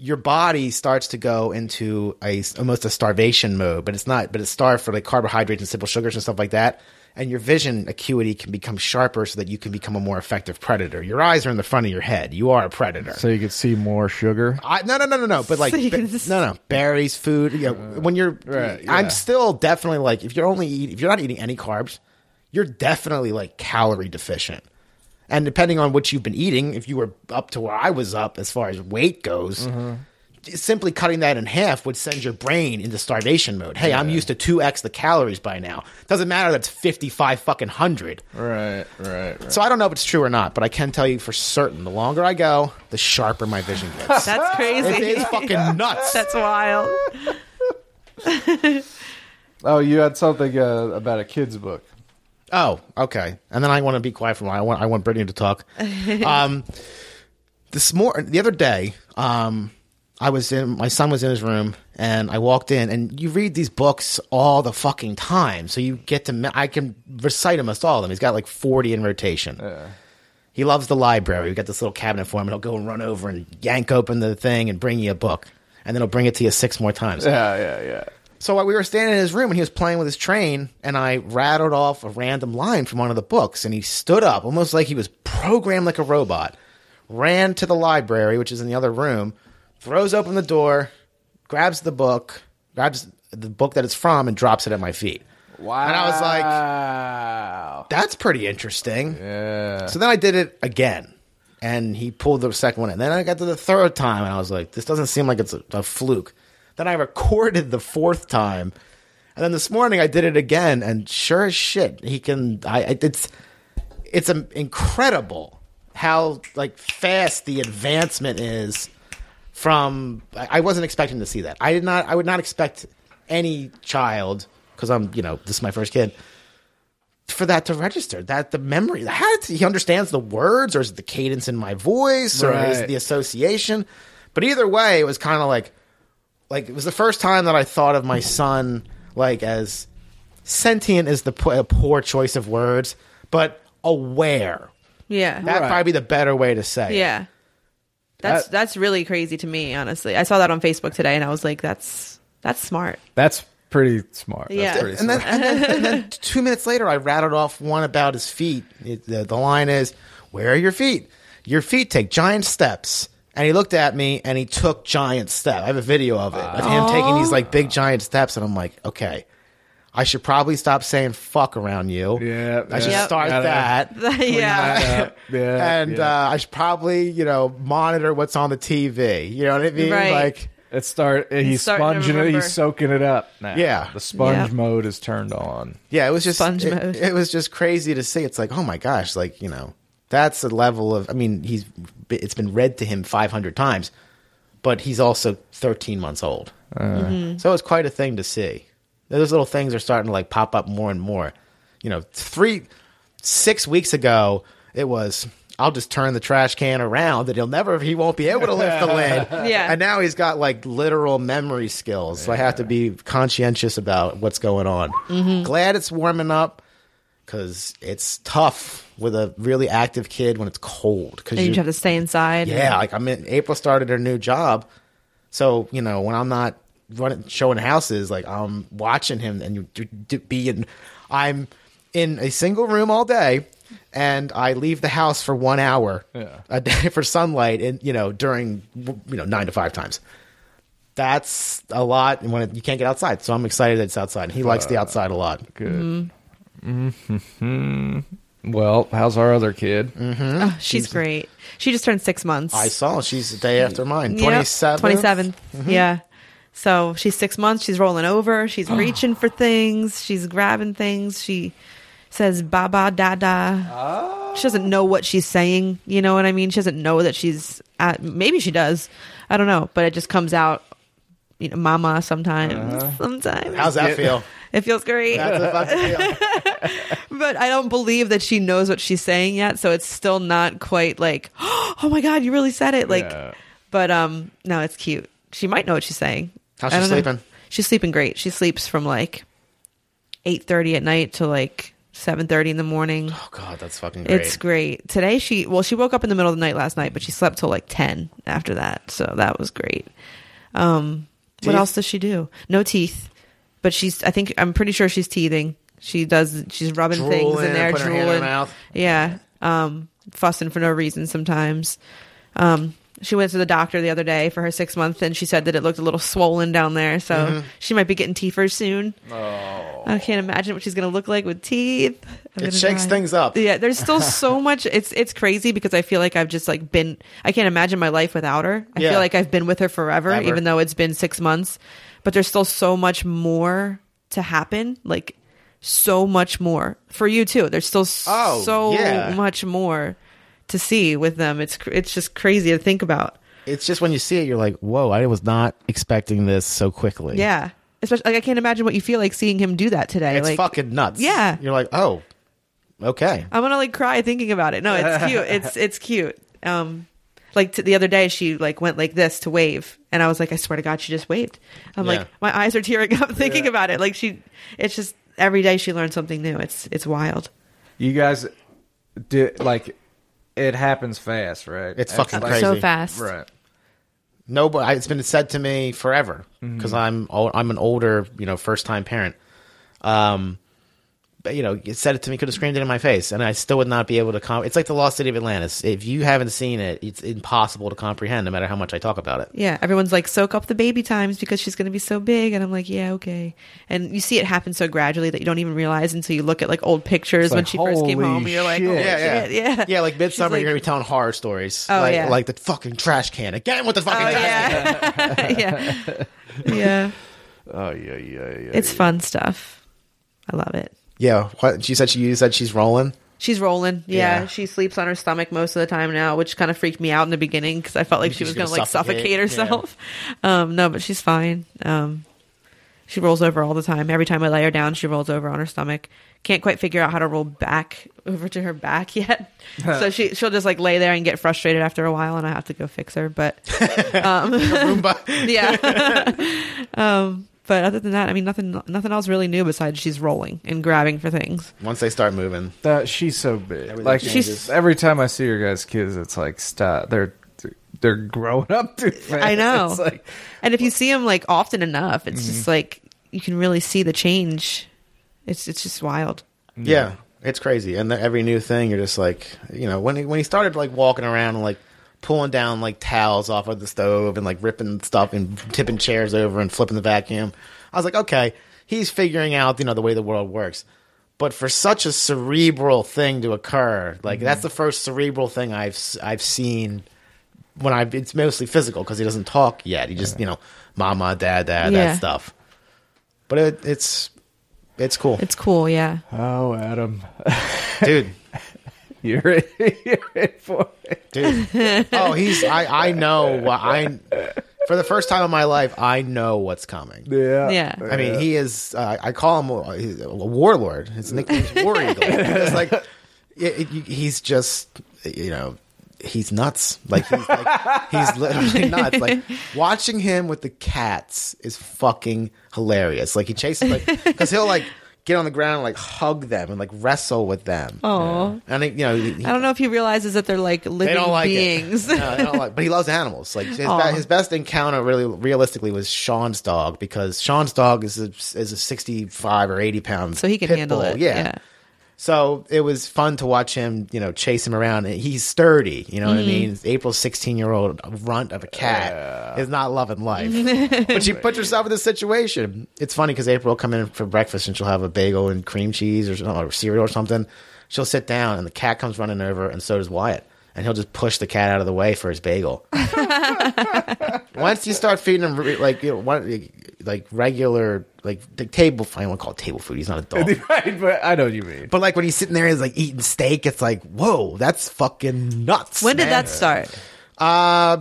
your body starts to go into a almost a starvation mode, but it's not, but it's starved for like carbohydrates and simple sugars and stuff like that. And your vision acuity can become sharper so that you can become a more effective predator. Your eyes are in the front of your head. You are a predator. So you can see more sugar? I, no, no, no, no, no. But like, so ba- just... no, no. Berries, food. You know, uh, when you're, right, yeah. I'm still definitely like, if you're only, eat, if you're not eating any carbs, you're definitely like calorie deficient. And depending on what you've been eating, if you were up to where I was up as far as weight goes, mm-hmm. simply cutting that in half would send your brain into starvation mode. Hey, yeah. I'm used to two x the calories by now. Doesn't matter that's fifty-five fucking hundred. Right, right, right. So I don't know if it's true or not, but I can tell you for certain, the longer I go, the sharper my vision gets. That's crazy. It is fucking nuts. That's wild. Oh, you had something uh, about a kid's book. Oh, okay. And then I want to be quiet for a while. I want I want Brittany to talk. Um, this mor- the other day, um, I was in my son was in his room, and I walked in. And you read these books all the fucking time, so you get to. I can recite almost all of them. He's got like forty in rotation. Yeah. He loves the library. We got this little cabinet for him, and he'll go and run over and yank open the thing and bring you a book, and then he'll bring it to you six more times. Yeah, yeah, yeah. So we were standing in his room, and he was playing with his train, and I rattled off a random line from one of the books, and he stood up, almost like he was programmed like a robot, ran to the library, which is in the other room, throws open the door, grabs the book, grabs the book that it's from, and drops it at my feet. Wow. And I was like, that's pretty interesting. Yeah. So then I did it again, and he pulled the second one in. Then I got to the third time, and I was like, this doesn't seem like it's a, a fluke. Then I recorded the fourth time, and then this morning I did it again, and sure as shit, he can. I it's it's incredible how like fast the advancement is. From I wasn't expecting to see that. I did not. I would not expect any child because I'm you know this is my first kid for that to register that the memory. How did he understands the words, or is it the cadence in my voice, or right. is it the association? But either way, it was kind of like. Like, it was the first time that I thought of my son, like, as sentient is the p- a poor choice of words, but aware. Yeah. That'd right. probably be the better way to say it. Yeah. That's, that, that's really crazy to me, honestly. I saw that on Facebook today, and I was like, that's that's smart. That's pretty smart. Yeah. That's pretty and, smart. Then, and, then, and then two minutes later, I rattled off one about his feet. It, the, the line is, where are your feet? Your feet take giant steps. And he looked at me and he took giant steps. I have a video of it, of him Aww. taking these like big giant steps. And I'm like, okay, I should probably stop saying fuck around you. Yeah. I should yeah. start Gotta, that. yeah. That yeah. And yeah. Uh, I should probably, you know, monitor what's on the T V. You know what I mean? Right. Like, it start, he's sponging it. He's soaking it up now. Yeah. The sponge yeah. mode is turned on. Yeah. It was just, sponge it, mode. It was just crazy to see. It's like, oh my gosh, like, you know, that's a level of, I mean, he's, it's been read to him five hundred times, but he's also thirteen months old. Uh, mm-hmm. So it's quite a thing to see. Those little things are starting to like pop up more and more. You know, three, six weeks ago, it was, I'll just turn the trash can around and he'll never, he won't be able to lift the lid. Yeah. And now he's got like literal memory skills. Yeah. So I have to be conscientious about what's going on. Mm-hmm. Glad it's warming up, because it's tough with a really active kid when it's cold. And you have to stay inside. Yeah, and... like I'm in, April started her new job. So, you know, when I'm not running, showing houses, like I'm watching him and you, you, you be in, I'm in a single room all day and I leave the house for one hour yeah. a day for sunlight and, you know, during, you know, nine to five times. That's a lot when it, you can't get outside. So I'm excited that it's outside. He uh, likes the outside a lot. Good. Mm-hmm. Mm-hmm. Well, how's our other kid? Mm-hmm. Oh, she's, she's great. She just turned six months. I saw. She's the day after mine. twenty-seventh? Yep. twenty-seventh. Mm-hmm. Yeah. So she's six months. She's rolling over. She's reaching for things. She's grabbing things. She says, Baba, Dada. Oh. She doesn't know what she's saying. You know what I mean? She doesn't know that she's at. Maybe she does. I don't know. But it just comes out, you know, Mama sometimes. Uh-huh. Sometimes. How's that feel? It feels great. That's a fucking deal. But I don't believe that she knows what she's saying yet, so it's still not quite like, oh my God, you really said it. Like, yeah. But um, no, it's cute. She might know what she's saying. How's she sleeping? Know. She's sleeping great. She sleeps from like eight thirty at night to like seven thirty in the morning. Oh God, that's fucking great. It's great. Today she, well, she woke up in the middle of the night last night, but she slept till like ten after that, so that was great. Um, what else does she do? No teeth. But she's, I think, I'm pretty sure she's teething. She does, she's rubbing drooling, things in there, drooling. Her hand in her mouth. Yeah. Um, fussing for no reason sometimes. Um, she went to the doctor the other day for her six month and she said that it looked a little swollen down there. So mm-hmm. she might be getting teethers soon. Oh. I can't imagine what she's going to look like with teeth. I'm it shakes die. things up. Yeah. There's still so much. It's, it's crazy because I feel like I've just like been, I can't imagine my life without her. I yeah. feel like I've been with her forever, Ever. even though it's been six months. But there's still so much more to happen, like so much more for you too. There's still oh, so yeah. much more to see with them. It's it's just crazy to think about. It's just when you see it, you're like, whoa, I was not expecting this so quickly. Yeah. Especially, like, I can't imagine what you feel like seeing him do that today. It's like, fucking nuts. Yeah. You're like, oh, okay. I'm going to like cry thinking about it. No, it's cute. It's, it's cute. Um, Like t- the other day, she like went like this to wave, and I was like, I swear to God, she just waved. I'm yeah. like, my eyes are tearing up thinking yeah. about it. Like she, it's just every day she learns something new. It's it's wild. You guys, do, like, it happens fast, right? It's, it's fucking like, crazy, so fast, right? No, but it's been said to me forever because mm-hmm. I'm I'm an older, you know, first time parent. Um, but you know, it said it to me, could have screamed it in my face, and I still would not be able to com- it's like the Lost City of Atlantis. If you haven't seen it, it's impossible to comprehend no matter how much I talk about it. Yeah, everyone's like, soak up the baby times because she's going to be so big, and I'm like, yeah, okay. And you see it happen so gradually that you don't even realize until you look at like old pictures it's when like, she first came home, and you're like, oh, yeah, yeah, yeah. Yeah, like midsummer, like, you're going to be telling horror stories. Oh, like, yeah. like the fucking trash can. Again with the fucking oh, trash yeah. can. yeah. Yeah. Oh, yeah, yeah, yeah. It's yeah. fun stuff. I love it. Yeah, what she said she you said she's rolling. She's rolling. Yeah. yeah, she sleeps on her stomach most of the time now, which kind of freaked me out in the beginning because I felt like she was going to like suffocate herself. Yeah. Um, no, but she's fine. Um, she rolls over all the time. Every time I lay her down, she rolls over on her stomach. Can't quite figure out how to roll back over to her back yet. So she, she'll just like lay there and get frustrated after a while and I have to go fix her. But um, yeah. um, But other than that, I mean, nothing nothing else really new besides she's rolling and grabbing for things. Once they start moving. That, she's so big. Everything like changes. She's, every time I see your guys' kids, it's like, stop. They're, they're growing up too fast. I know. It's like, and if you see them like often enough, it's mm-hmm. just like you can really see the change. It's it's just wild. Yeah, yeah. It's crazy. And the, every new thing, you're just like, you know, when he, when he started like walking around and like pulling down like towels off of the stove and like ripping stuff and tipping chairs over and flipping the vacuum. I was like, okay, he's figuring out, you know, the way the world works. But for such a cerebral thing to occur, like mm-hmm. that's the first cerebral thing I've I've seen. When I, it's mostly physical because he doesn't talk yet. He just, you know, mama, dad, dad, yeah. that stuff. But it, it's it's cool. It's cool, yeah. Oh, Adam, dude, you're in, you're in for it, dude. Oh, he's. I I know what I. For the first time in my life, I know what's coming. Yeah, yeah. I mean, he is. Uh, I call him a, a warlord. His nickname's War Eagle. It's like it, it, he's just, you know. He's nuts. Like he's, like he's literally nuts. Like watching him with the cats is fucking hilarious. Like he chases, like because he'll like get on the ground and like hug them and like wrestle with them. Oh, and he, you know, he, he, I don't know if he realizes that they're like living they don't like beings. It. No, they don't like, but he loves animals. Like his, be, his best encounter, really realistically, was Sean's dog because Sean's dog is a, is a sixty-five or eighty pound, so he can pit handle bull. It. Yeah. yeah. So it was fun to watch him, you know, chase him around. He's sturdy, you know mm. what I mean? April's sixteen-year-old runt of a cat uh. is not loving life. But you put yourself in this situation. It's funny because April will come in for breakfast and she'll have a bagel and cream cheese or, or cereal or something. She'll sit down and the cat comes running over and so does Wyatt. And he'll just push the cat out of the way for his bagel. Once you start feeding him, like, you know, one, like regular, like the table, I don't want to call it table food. He's not a dog. Right, but I know what you mean. But like when he's sitting there, he's like eating steak. It's like, whoa, that's fucking nuts. When man. Did that start? Uh,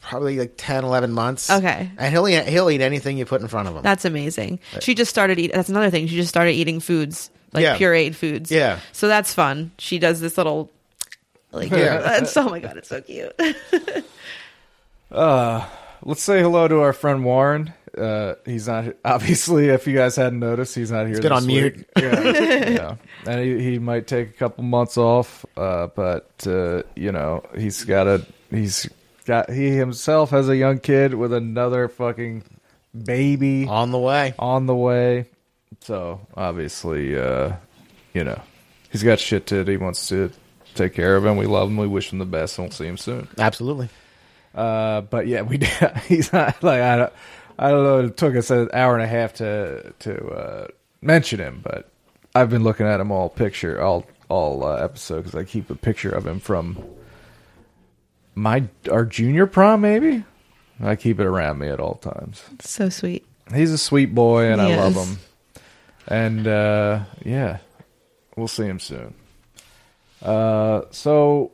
probably like ten, eleven months. Okay. And he'll eat, he'll eat anything you put in front of him. That's amazing. Right. She just started eating. That's another thing. She just started eating foods, like yeah. pureed foods. Yeah. So that's fun. She does this little... Like, yeah. Oh my God, it's so cute. uh, let's say hello to our friend Warren. Uh, he's not obviously. If you guys hadn't noticed, he's not here. He's been on mute. Yeah, yeah. And he, he might take a couple months off. Uh, but uh, you know, he's got a he's got he himself has a young kid with another fucking baby on the way. On the way. So obviously, uh, you know, he's got shit to do. He wants to. Take care of him. We love him. We wish him the best. We'll see him soon. Absolutely. Uh, but yeah, we. He's not like I don't. I don't know. It took us an hour and a half to to uh, mention him, but I've been looking at him all picture all all uh, episode because I keep a picture of him from my our junior prom. Maybe I keep it around me at all times. It's so sweet. He's a sweet boy, and he I is. love him. And uh, yeah, we'll see him soon. Uh, so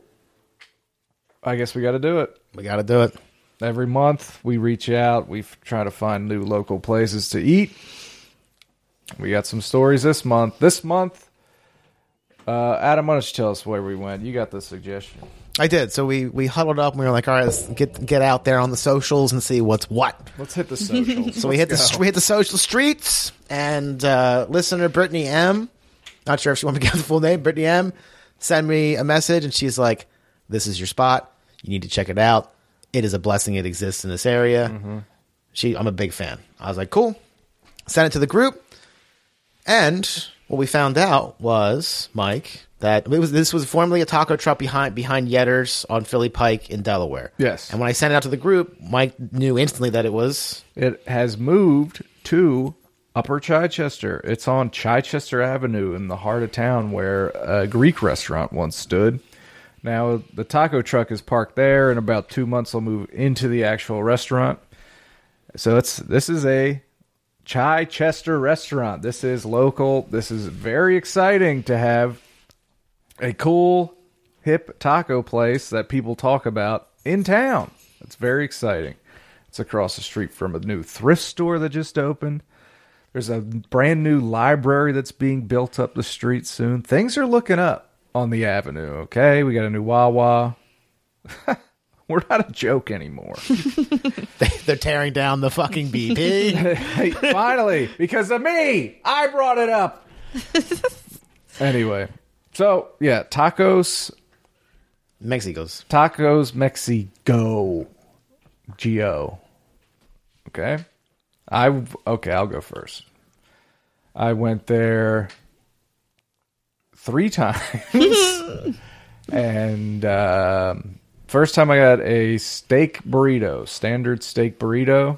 I guess we got to do it. We got to do it. Every month we reach out, we try to find new local places to eat. We got some stories this month. This month, uh, Adam, why don't you tell us where we went? You got the suggestion. I did. So we, we huddled up and we were like, all right, let's get get out there on the socials and see what's what. Let's hit the socials. So we hit the, we hit the social streets and uh, listener Brittany M. Not sure if she wanted to get the full name, Brittany M. Send me a message, and she's like, this is your spot. You need to check it out. It is a blessing it exists in this area. Mm-hmm. She, I'm a big fan. I was like, cool. Send it to the group. And what we found out was, Mike, that it was, this was formerly a taco truck behind behind Yetter's on Philly Pike in Delaware. Yes. And when I sent it out to the group, Mike knew instantly that it was... It has moved to... Upper Chichester. It's on Chichester Avenue in the heart of town where a Greek restaurant once stood. Now, the taco truck is parked there. In about two months, they'll move into the actual restaurant. So it's this is a Chichester restaurant. This is local. This is very exciting to have a cool, hip taco place that people talk about in town. It's very exciting. It's across the street from a new thrift store that just opened. There's a brand new library that's being built up the street soon. Things are looking up on the avenue, okay? We got a new Wawa. We're not a joke anymore. They're tearing down the fucking B P. Finally, because of me. I brought it up. Anyway. So, yeah, Tacos Mexigos. Tacos Mexigo. G O. Okay? I okay, I'll go first. I went there three times, and um, First time I got a steak burrito, standard steak burrito.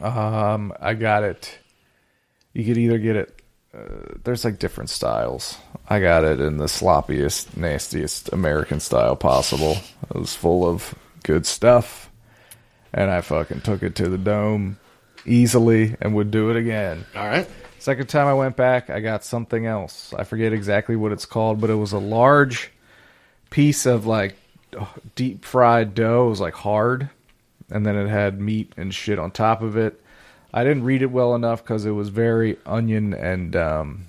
Um, I got it. You could either get it. Uh, there's like different styles. I got it in the sloppiest, nastiest American style possible. It was full of good stuff. And I fucking took it to the dome easily and would do it again. All right. Second time I went back, I got something else. I forget exactly what it's called, but it was a large piece of like deep fried dough. It was like hard. And then it had meat and shit on top of it. I didn't read it well enough because it was very onion and... Um,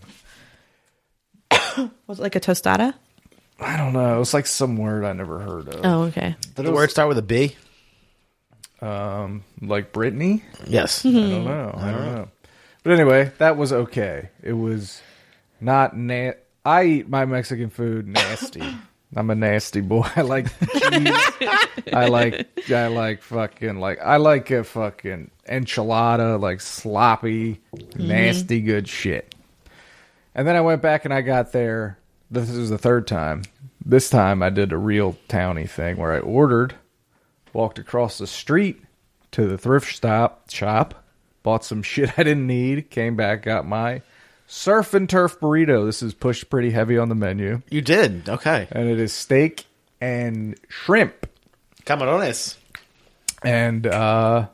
was it like a tostada? I don't know. It was like some word I never heard of. Oh, okay. Did the word start with a B? Um, like Britney? Yes. Mm-hmm. I don't know. I don't know. But anyway, that was okay. It was not... Na- I eat my Mexican food nasty. I'm a nasty boy. I like cheese. I like I like fucking like I like a fucking enchilada, like sloppy, mm-hmm. nasty good shit. And then I went back and I got there. This is the third time. This time I did a real townie thing where I ordered, walked across the street to the thrift stop shop, bought some shit I didn't need, came back, got my surf and turf burrito. This is pushed pretty heavy on the menu. You did? Okay. And it is steak and shrimp. Camarones. And uh,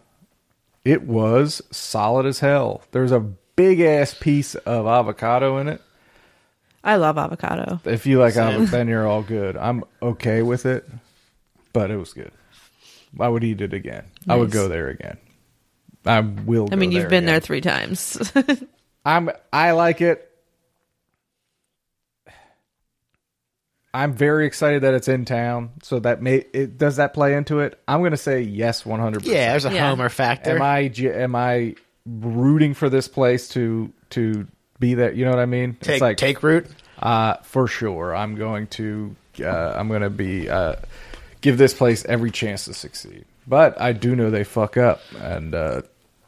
it was solid as hell. There's a big-ass piece of avocado in it. I love avocado. If you like avocado, then you're all good. I'm okay with it, but it was good. I would eat it again. Nice. I would go there again. I will. I mean, go you've there been again. There three times. I'm. I like it. I'm very excited that it's in town. So that may it does that play into it? I'm going to say yes, one hundred percent. Yeah, there's a yeah. Homer factor. Am I? Am I rooting for this place to to be that? You know what I mean? Take, it's like take root. Uh, for sure. I'm going to. Uh, I'm going to be. Uh, give this place every chance to succeed. But I do know they fuck up, and uh,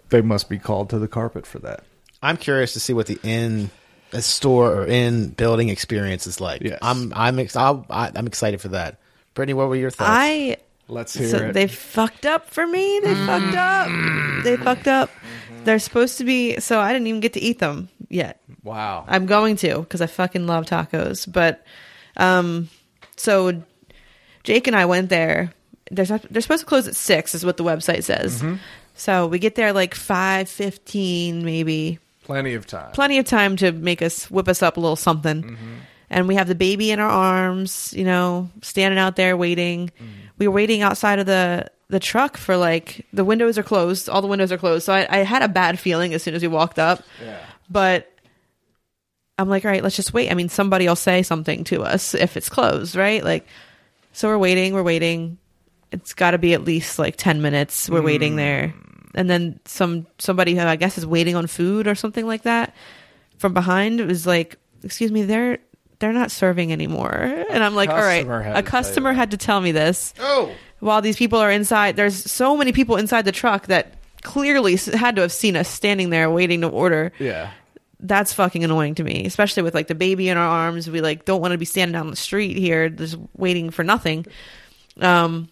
they must be called to the carpet for that. I'm curious to see what the in the store or in building experience is like. Yes. I'm I'm ex- I'll, I, I'm excited for that. Brittany, what were your thoughts? I let's hear so it. They fucked up for me. They mm. fucked up. They fucked up. Mm-hmm. They're supposed to be. So I didn't even get to eat them yet. Wow. I'm going to because I fucking love tacos. But um, so Jake and I went there. They're they're supposed to close at six, is what the website says. Mm-hmm. So we get there like five fifteen, maybe. Plenty of time. Plenty of time to make us whip us up a little something, mm-hmm. and we have the baby in our arms, you know, standing out there waiting. Mm-hmm. We were waiting outside of the the truck for like the windows are closed, all the windows are closed. So I, I had a bad feeling as soon as we walked up, yeah. but I'm like, all right, let's just wait. I mean, somebody will say something to us if it's closed, right? Like, so we're waiting, we're waiting. It's got to be at least like ten minutes. We're mm. waiting there. And then some somebody who I guess is waiting on food or something like that from behind was like, excuse me, they're they're not serving anymore. And I'm like, all right, a customer had to tell me this. Oh, while these people are inside, there's so many people inside the truck that clearly had to have seen us standing there waiting to order. Yeah. That's fucking annoying to me, especially with like the baby in our arms. We like don't want to be standing out on the street here just waiting for nothing. Um,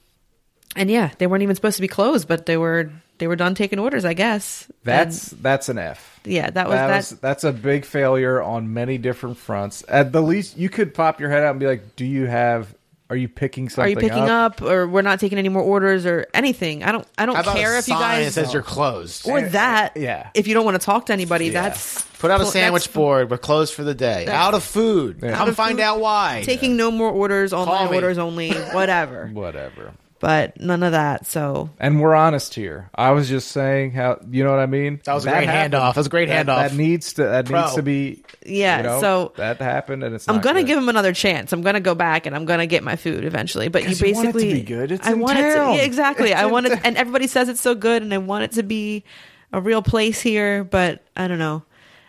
and yeah, they weren't even supposed to be closed, but they were... They were done taking orders, I guess. That's and, that's an F. Yeah, that was that. that. Was, that's a big failure on many different fronts. At the least, you could pop your head out and be like, "Do you have? Are you picking something? Are you picking up? up or we're not taking any more orders or anything? I don't. I don't care if you guys. How about a sign that says you're closed, or that. Yeah. If you don't want to talk to anybody, yeah. that's put out a sandwich board. We're closed for the day. Out of food. Yeah. Out of find food, out why. Taking yeah. no more orders. Online orders only. Whatever. Whatever. But none of that, so... And we're honest here. I was just saying how... You know what I mean? That was a great handoff. That was a great handoff. That needs to that needs to be... Yeah, you know, so... That happened, and it's I'm going to give him another chance. I'm going to go back, and I'm going to get my food eventually. But you basically... I want it to be good. It's in town. Yeah, exactly. I want it... And everybody says it's so good, and I want it to be a real place here, but I don't know.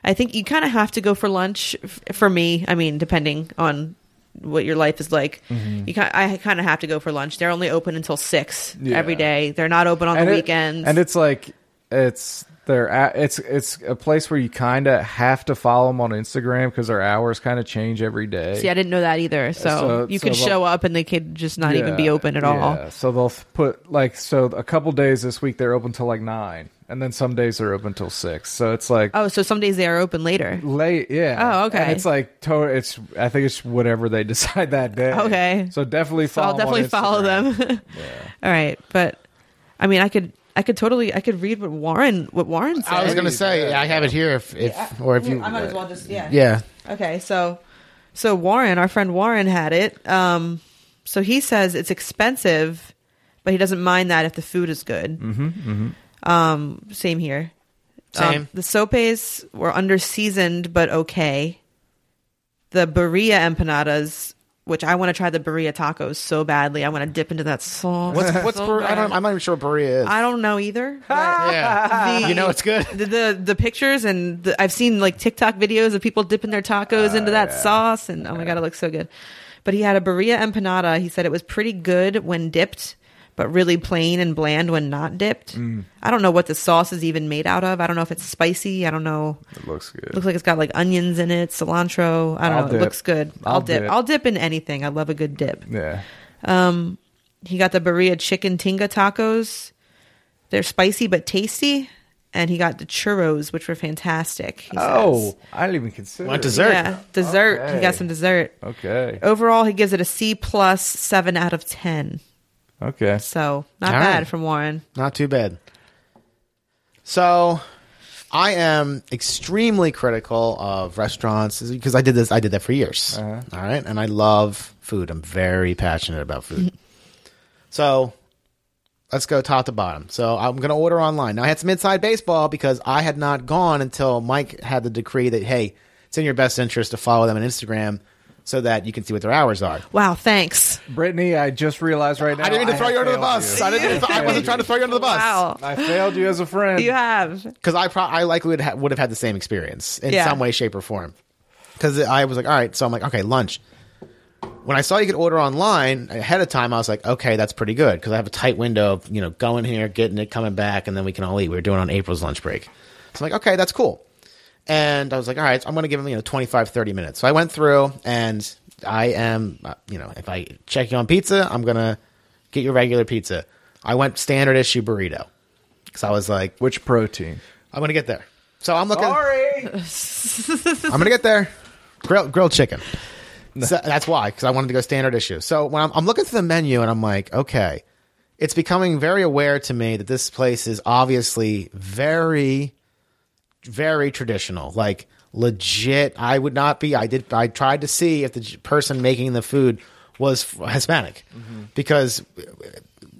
I think you kind of have to go for lunch, for me. I mean, depending on... what your life is like. Mm-hmm. You, I kind of have to go for lunch. They're only open until six yeah. every day. They're not open on and the it, weekends. And it's like, it's They're at, it's it's a place where you kind of have to follow them on Instagram because their hours kind of change every day. See, I didn't know that either. So, so you so could show up and they could just not yeah, even be open at yeah. all. So they'll put like, so a couple days this week they're open till like nine, and then some days they're open till six. So it's like, oh, so some days they are open later. Late, yeah. Oh, okay. And it's like total. It's I think it's whatever they decide that day. Okay. So definitely follow. So I'll definitely them on Instagram. follow them. yeah. All right, but I mean, I could. I could totally, I could read what Warren, what Warren said. I was going to say, yeah, I have it here if, if yeah, or if yeah, you. I might as well just, yeah. Yeah. Okay, so, so Warren, our friend Warren had it. Um, so he says it's expensive, but he doesn't mind that if the food is good. Mm-hmm, mm-hmm. Um, same here. Same. Um, the sopes were under-seasoned, but okay. The birria empanadas, which I want to try the birria tacos so badly. I want to dip into that sauce. What's what's so bur- I don't, I'm not even sure what birria is. I don't know either. yeah. the, you know it's good. The the, the pictures and the, I've seen like TikTok videos of people dipping their tacos uh, into that yeah. sauce, and oh yeah. my god, it looks so good. But he had a birria empanada. He said it was pretty good when dipped, but really plain and bland when not dipped. Mm. I don't know what the sauce is even made out of. I don't know if it's spicy. I don't know. It looks good. It looks like it's got like onions in it, cilantro. I don't I'll know. Dip. It looks good. I'll, I'll dip. dip. I'll dip in anything. I love a good dip. Yeah. Um, he got the birria chicken tinga tacos. They're spicy but tasty. And he got the churros, which were fantastic. He oh, says. I didn't even consider. Want dessert? Yeah, dessert. Okay. He got some dessert. Okay. Overall, he gives it a C plus, seven out of ten. Okay. So, not All bad right. from Warren. Not too bad. So, I am extremely critical of restaurants because I did this I did that for years. Uh-huh. All right? And I love food. I'm very passionate about food. So, let's go top to bottom. So, I'm going to order online. Now, I had some inside baseball because I had not gone until Mike had the decree that, hey, it's in your best interest to follow them on Instagram so that you can see what their hours are. Wow, thanks. Brittany, I just realized right now. I didn't mean to throw you under the bus. I, didn't th- I wasn't you. trying to throw you under the bus. Wow. I failed you as a friend. You have. Because I, pro- I likely would, ha- would have had the same experience in yeah. some way, shape, or form. Because I was like, all right. So I'm like, okay, lunch. When I saw you could order online ahead of time, I was like, okay, that's pretty good. Because I have a tight window of, you know, going here, getting it, coming back, and then we can all eat. We were doing it on April's lunch break. So I'm like, okay, that's cool. And I was like, all right, so I'm going to give them, you know, twenty-five, thirty minutes. So I went through and I am, you know, if I check you on pizza, I'm going to get your regular pizza. I went standard issue burrito because I was like, which protein? I'm going to get there. So I'm looking. Sorry. I'm going to get there. Grill, grilled chicken. So that's why, because I wanted to go standard issue. So when I'm, I'm looking through the menu and I'm like, okay, it's becoming very aware to me that this place is obviously very very traditional, like legit. I would not be. I did. I tried to see if the person making the food was Hispanic, mm-hmm. because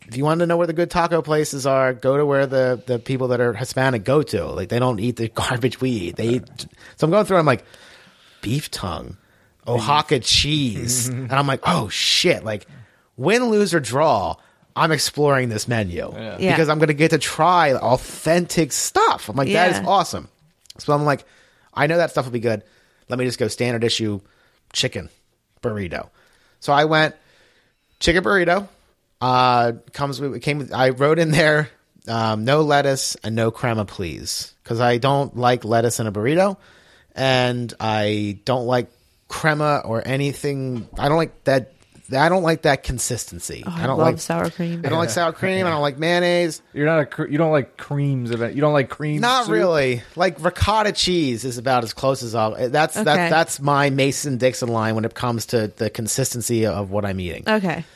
if you want to know where the good taco places are, go to where the, the people that are Hispanic go to. Like they don't eat the garbage we eat. They eat. So I'm going through. I'm like beef tongue, Oaxaca cheese, mm-hmm. and I'm like, oh shit! Like win, lose or draw, I'm exploring this menu yeah. because I'm going to get to try authentic stuff. I'm like, yeah. that is awesome. So I'm like, I know that stuff will be good. Let me just go standard issue chicken burrito. So I went chicken burrito. Uh, comes with, came with, I wrote in there um, no lettuce and no crema, please, because I don't like lettuce in a burrito, and I don't like crema or anything. I don't like that. I don't like that consistency. Oh, I, I don't love like sour cream. I don't yeah. like sour cream. Yeah. I don't like mayonnaise. You're not a. Cr- you don't like creams of it. You don't like cream. Not soup? Really. Like ricotta cheese is about as close as all. That's okay. that, that's my Mason-Dixon line when it comes to the consistency of what I'm eating. Okay.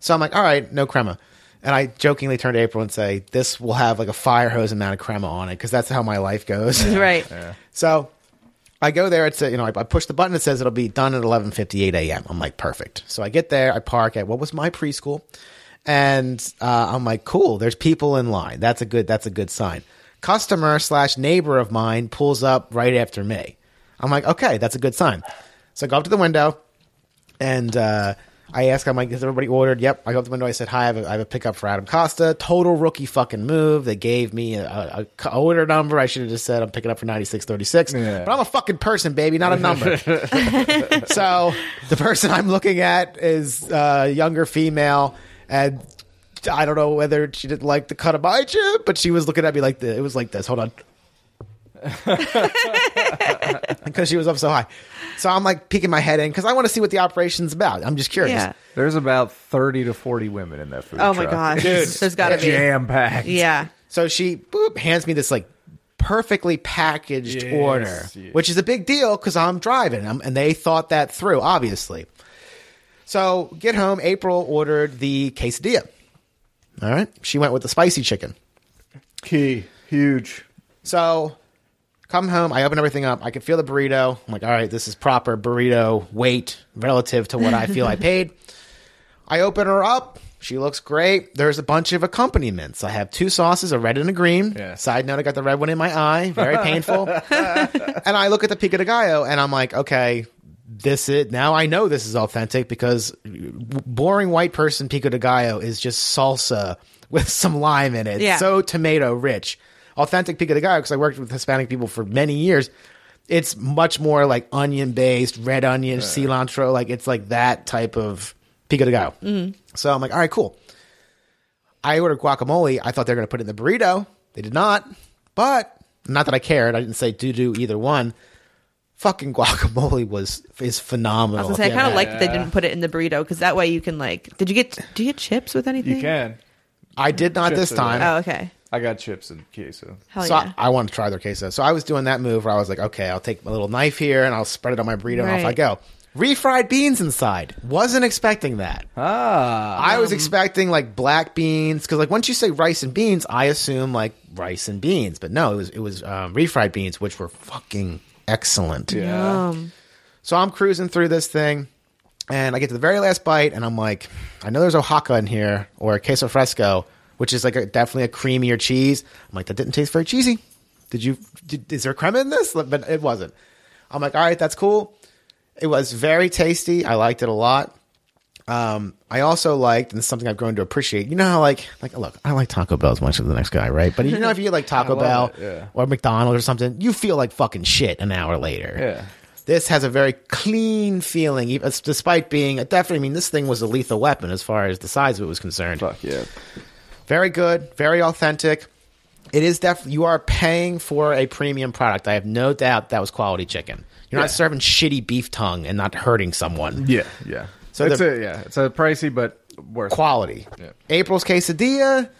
So I'm like, all right, no crema, and I jokingly turned to April and say, this will have like a fire hose amount of crema on it because that's how my life goes. Yeah. Right. Yeah. So. I go there. It's a, you know, I, I push the button. It says it'll be done at eleven fifty-eight a.m. I'm like, perfect. So I get there. I park at what was my preschool, and uh, I'm like, cool. There's people in line. That's a good. That's a good sign. Customer slash neighbor of mine pulls up right after me. I'm like, okay, that's a good sign. So I go up to the window, and uh, I ask, I'm like, has everybody ordered? Yep. I go up to the window. I said, hi. I have a, I have a pickup for Adam Costa. Total rookie fucking move. They gave me a, a, a order number. I should have just said I'm picking up for ninety-six thirty-six. Yeah. But I'm a fucking person, baby, not a number. So the person I'm looking at is a uh, younger female, and I don't know whether she didn't like the cut of my chip, but she was looking at me like the, it was like this. Hold on. because she was up so high. So I'm like peeking my head in because I want to see what the operation's about. I'm just curious. Yeah. There's about thirty to forty women in that food oh truck. My gosh. Dude, there's got to be. Jam-packed. Yeah. So she boop, hands me this like perfectly packaged yes, order, yes. which is a big deal because I'm driving. I'm, and they thought that through, obviously. So get home, April ordered the quesadilla. All right. She went with the spicy chicken. Key. Huge. So come home. I open everything up. I can feel the burrito. I'm like, all right, this is proper burrito weight relative to what I feel I paid. I open her up. She looks great. There's a bunch of accompaniments. I have two sauces, a red and a green. Yeah. Side note, I got the red one in my eye. Very painful. And I look at the pico de gallo, and I'm like, okay, this is now I know this is authentic because boring white person pico de gallo is just salsa with some lime in it. Yeah. So tomato rich. Authentic pico de gallo, because I worked with Hispanic people for many years, it's much more like onion-based, red onion, uh, cilantro. Like it's like that type of pico de gallo. Mm-hmm. So I'm like, all right, cool. I ordered guacamole. I thought they were going to put it in the burrito. They did not. But not that I cared. I didn't say do-do either one. Fucking guacamole was is phenomenal. I was going to say, I kind of liked that they didn't put it in the burrito, because that way you can like – did you get do you get chips with anything? You can. I did not chips this time. Oh, okay. I got chips and queso. Hell so yeah. I, I wanted to try their queso. So I was doing that move where I was like, okay, I'll take my little knife here and I'll spread it on my burrito right. and off I go. Refried beans inside. Wasn't expecting that. Ah, I um, was expecting like black beans because like once you say rice and beans, I assume like rice and beans. But no, it was it was um, refried beans, which were fucking excellent. Yeah. Yum. So I'm cruising through this thing and I get to the very last bite and I'm like, I know there's Oaxaca in here or queso fresco. Which is like a, definitely a creamier cheese. I'm like, that didn't taste very cheesy. Did you? Did, is there crema in this? But it wasn't. I'm like, all right, that's cool. It was very tasty. I liked it a lot. Um, I also liked, and it's something I've grown to appreciate. You know how like, like look, I don't like Taco Bell as much as the next guy, right? But you know, if you get like Taco Bell it, yeah. or McDonald's or something, you feel like fucking shit an hour later. Yeah. This has a very clean feeling, even, despite being a definitely. I mean, this thing was a lethal weapon as far as the size of it was concerned. Fuck yeah. Very good, very authentic. It is def- you are paying for a premium product. I have no doubt that was quality chicken. You're yeah. not serving shitty beef tongue and not hurting someone. Yeah, yeah. So it's the, a, yeah, it's a pricey but worth quality. Yeah. April's quesadilla.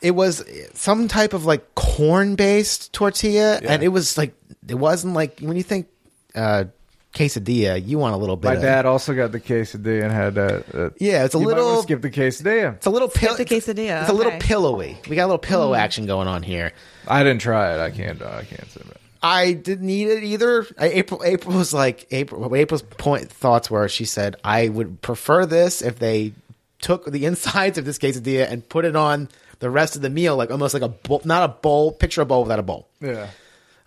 It was some type of like corn-based tortilla, yeah. and it was like it wasn't like when you think uh, quesadilla, you want a little bit. My of, dad also got the quesadilla and had a, a yeah. It's a little might want to skip the quesadilla. It's a little pill- the quesadilla. It's okay. A little pillowy. We got a little pillow mm. action going on here. I didn't try it. I can't. Uh, I can't say that. I didn't eat it either. I, April. April was like April. April's point thoughts were. She said, "I would prefer this if they took the insides of this quesadilla and put it on the rest of the meal, like almost like a bowl, not a bowl. Picture a bowl without a bowl." Yeah.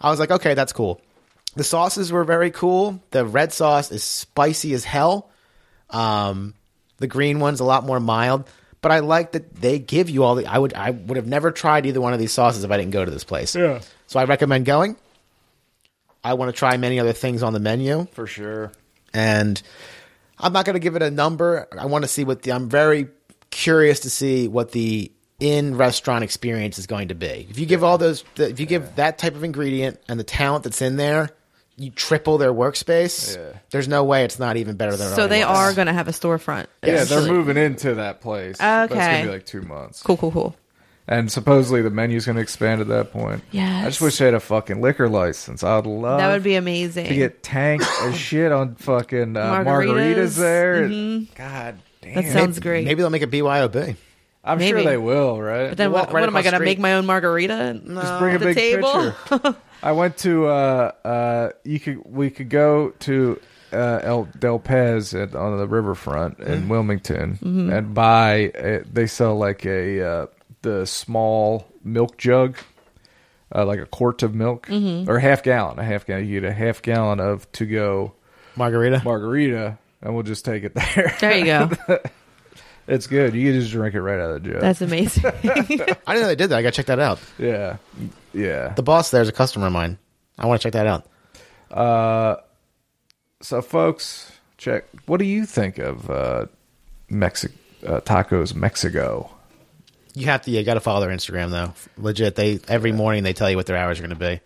I was like, okay, that's cool. The sauces were very cool. The red sauce is spicy as hell. Um, the green one's a lot more mild. But I like that they give you all the. I would I would have never tried either one of these sauces if I didn't go to this place. Yeah. So I recommend going. I want to try many other things on the menu for sure. And I'm not going to give it a number. I want to see what the. I'm very curious to see what the in-restaurant experience is going to be. If you give yeah. all those, if you give yeah. that type of ingredient and the talent that's in there. You triple their workspace. Yeah. There's no way it's not even better than. So they was. Are going to have a storefront. Yeah, actually. They're moving into that place. Okay, it's going to be like two months. Cool, cool, cool. And supposedly the menu's going to expand at that point. Yeah, I just wish they had a fucking liquor license. I'd love that would be amazing to get tanked as shit on fucking uh, margaritas. margaritas there. Mm-hmm. God damn, that sounds maybe, great. Maybe they'll make it B Y O B. I'm maybe. sure they will, right? But then we'll what, right what am I going to make my own margarita? No. Just bring a the big table? Pitcher. I went to uh, uh, you could we could go to uh, El Del Pez at, on the riverfront in mm-hmm. Wilmington mm-hmm. and buy a, they sell like a uh, the small milk jug, uh, like a quart of milk mm-hmm. or a half gallon, a half gallon. You get a half gallon of to go margarita, margarita, and we'll just take it there. There you go. It's good. You can just drink it right out of the jug. That's amazing. I didn't know they did that. I got to check that out. Yeah. Yeah. The boss there is a customer of mine. I want to check that out. Uh, so, folks, check. What do you think of uh, Mexi- uh, Tacos Mexigo? You have to. You got to follow their Instagram, though. Legit. They Every morning they tell you what their hours are going to be.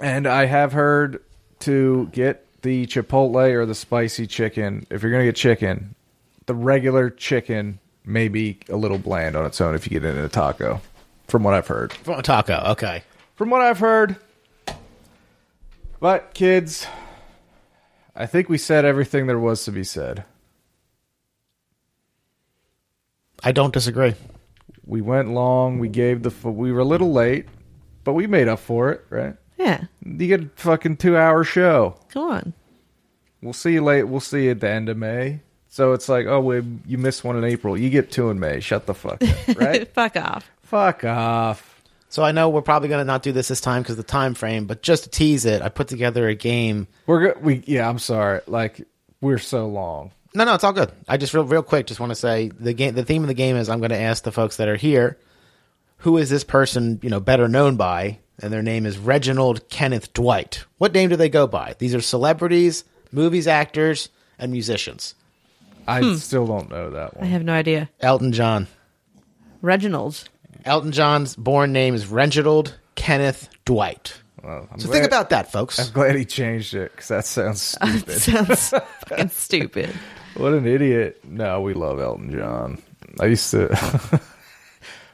And I have heard to get the Chipotle or the spicy chicken. If you're going to get chicken, the regular chicken may be a little bland on its own if you get it in a taco, from what I've heard. From a taco, okay. From what I've heard. But, kids, I think we said everything there was to be said. I don't disagree. We went long. We gave the... We were a little late, but we made up for it, right? Yeah. You get a fucking two-hour show. Come on. We'll see you late. We'll see you at the end of May. So it's like, oh, we, you missed one in April. You get two in May. Shut the fuck up, right? Fuck off. Fuck off. So I know we're probably going to not do this this time because of the time frame, but just to tease it, I put together a game. We're go- we Yeah, I'm sorry. Like, we're so long. No, no, it's all good. I just real real quick just want to say the game. The theme of the game is I'm going to ask the folks that are here, who is this person, you know, better known by? And their name is Reginald Kenneth Dwight. What name do they go by? These are celebrities, movies, actors, and musicians. I hmm. still don't know that one. I have no idea. Elton John. Reginald. Elton John's born name is Reginald Kenneth Dwight. Well, so glad, think about that, folks. I'm glad he changed it because that sounds stupid. That sounds fucking stupid. What an idiot. No, we love Elton John. I used to,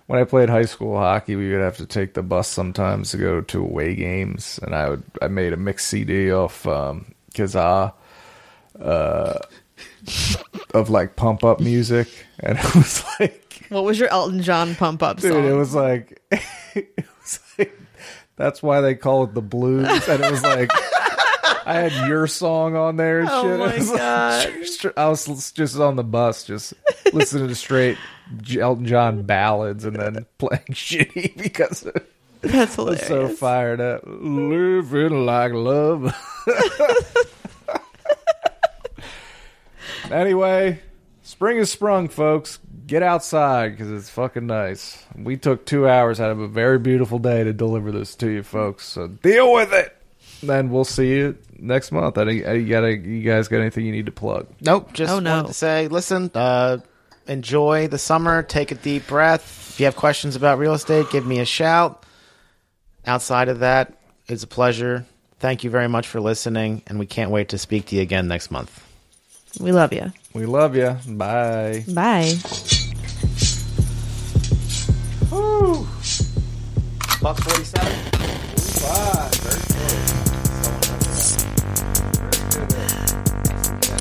when I played high school hockey, we would have to take the bus sometimes to go to away games. And I would, I made a mixed C D off um, Kazaa uh, of like pump up music. And it was like. What was your Elton John pump up song? Dude, it was like, it was like, that's why they call it the blues. And it was like. I had your song on there and oh shit. My I, was God. Like, I was just on the bus, just listening to straight Elton John ballads and then playing shitty because that's hilarious. I was so fired up. Living like love. Anyway, spring is sprung, folks. Get outside because it's fucking nice. We took two hours out of a very beautiful day to deliver this to you, folks. So deal with it. Then we'll see you next month. I, I, you, gotta, you guys got anything you need to plug? Nope. Just oh, no. wanted to say, listen, uh, enjoy the summer. Take a deep breath. If you have questions about real estate, give me a shout. Outside of that, it's a pleasure. Thank you very much for listening, and we can't wait to speak to you again next month. We love you. We love you. Bye. Bye. Woo. Buck forty-seven.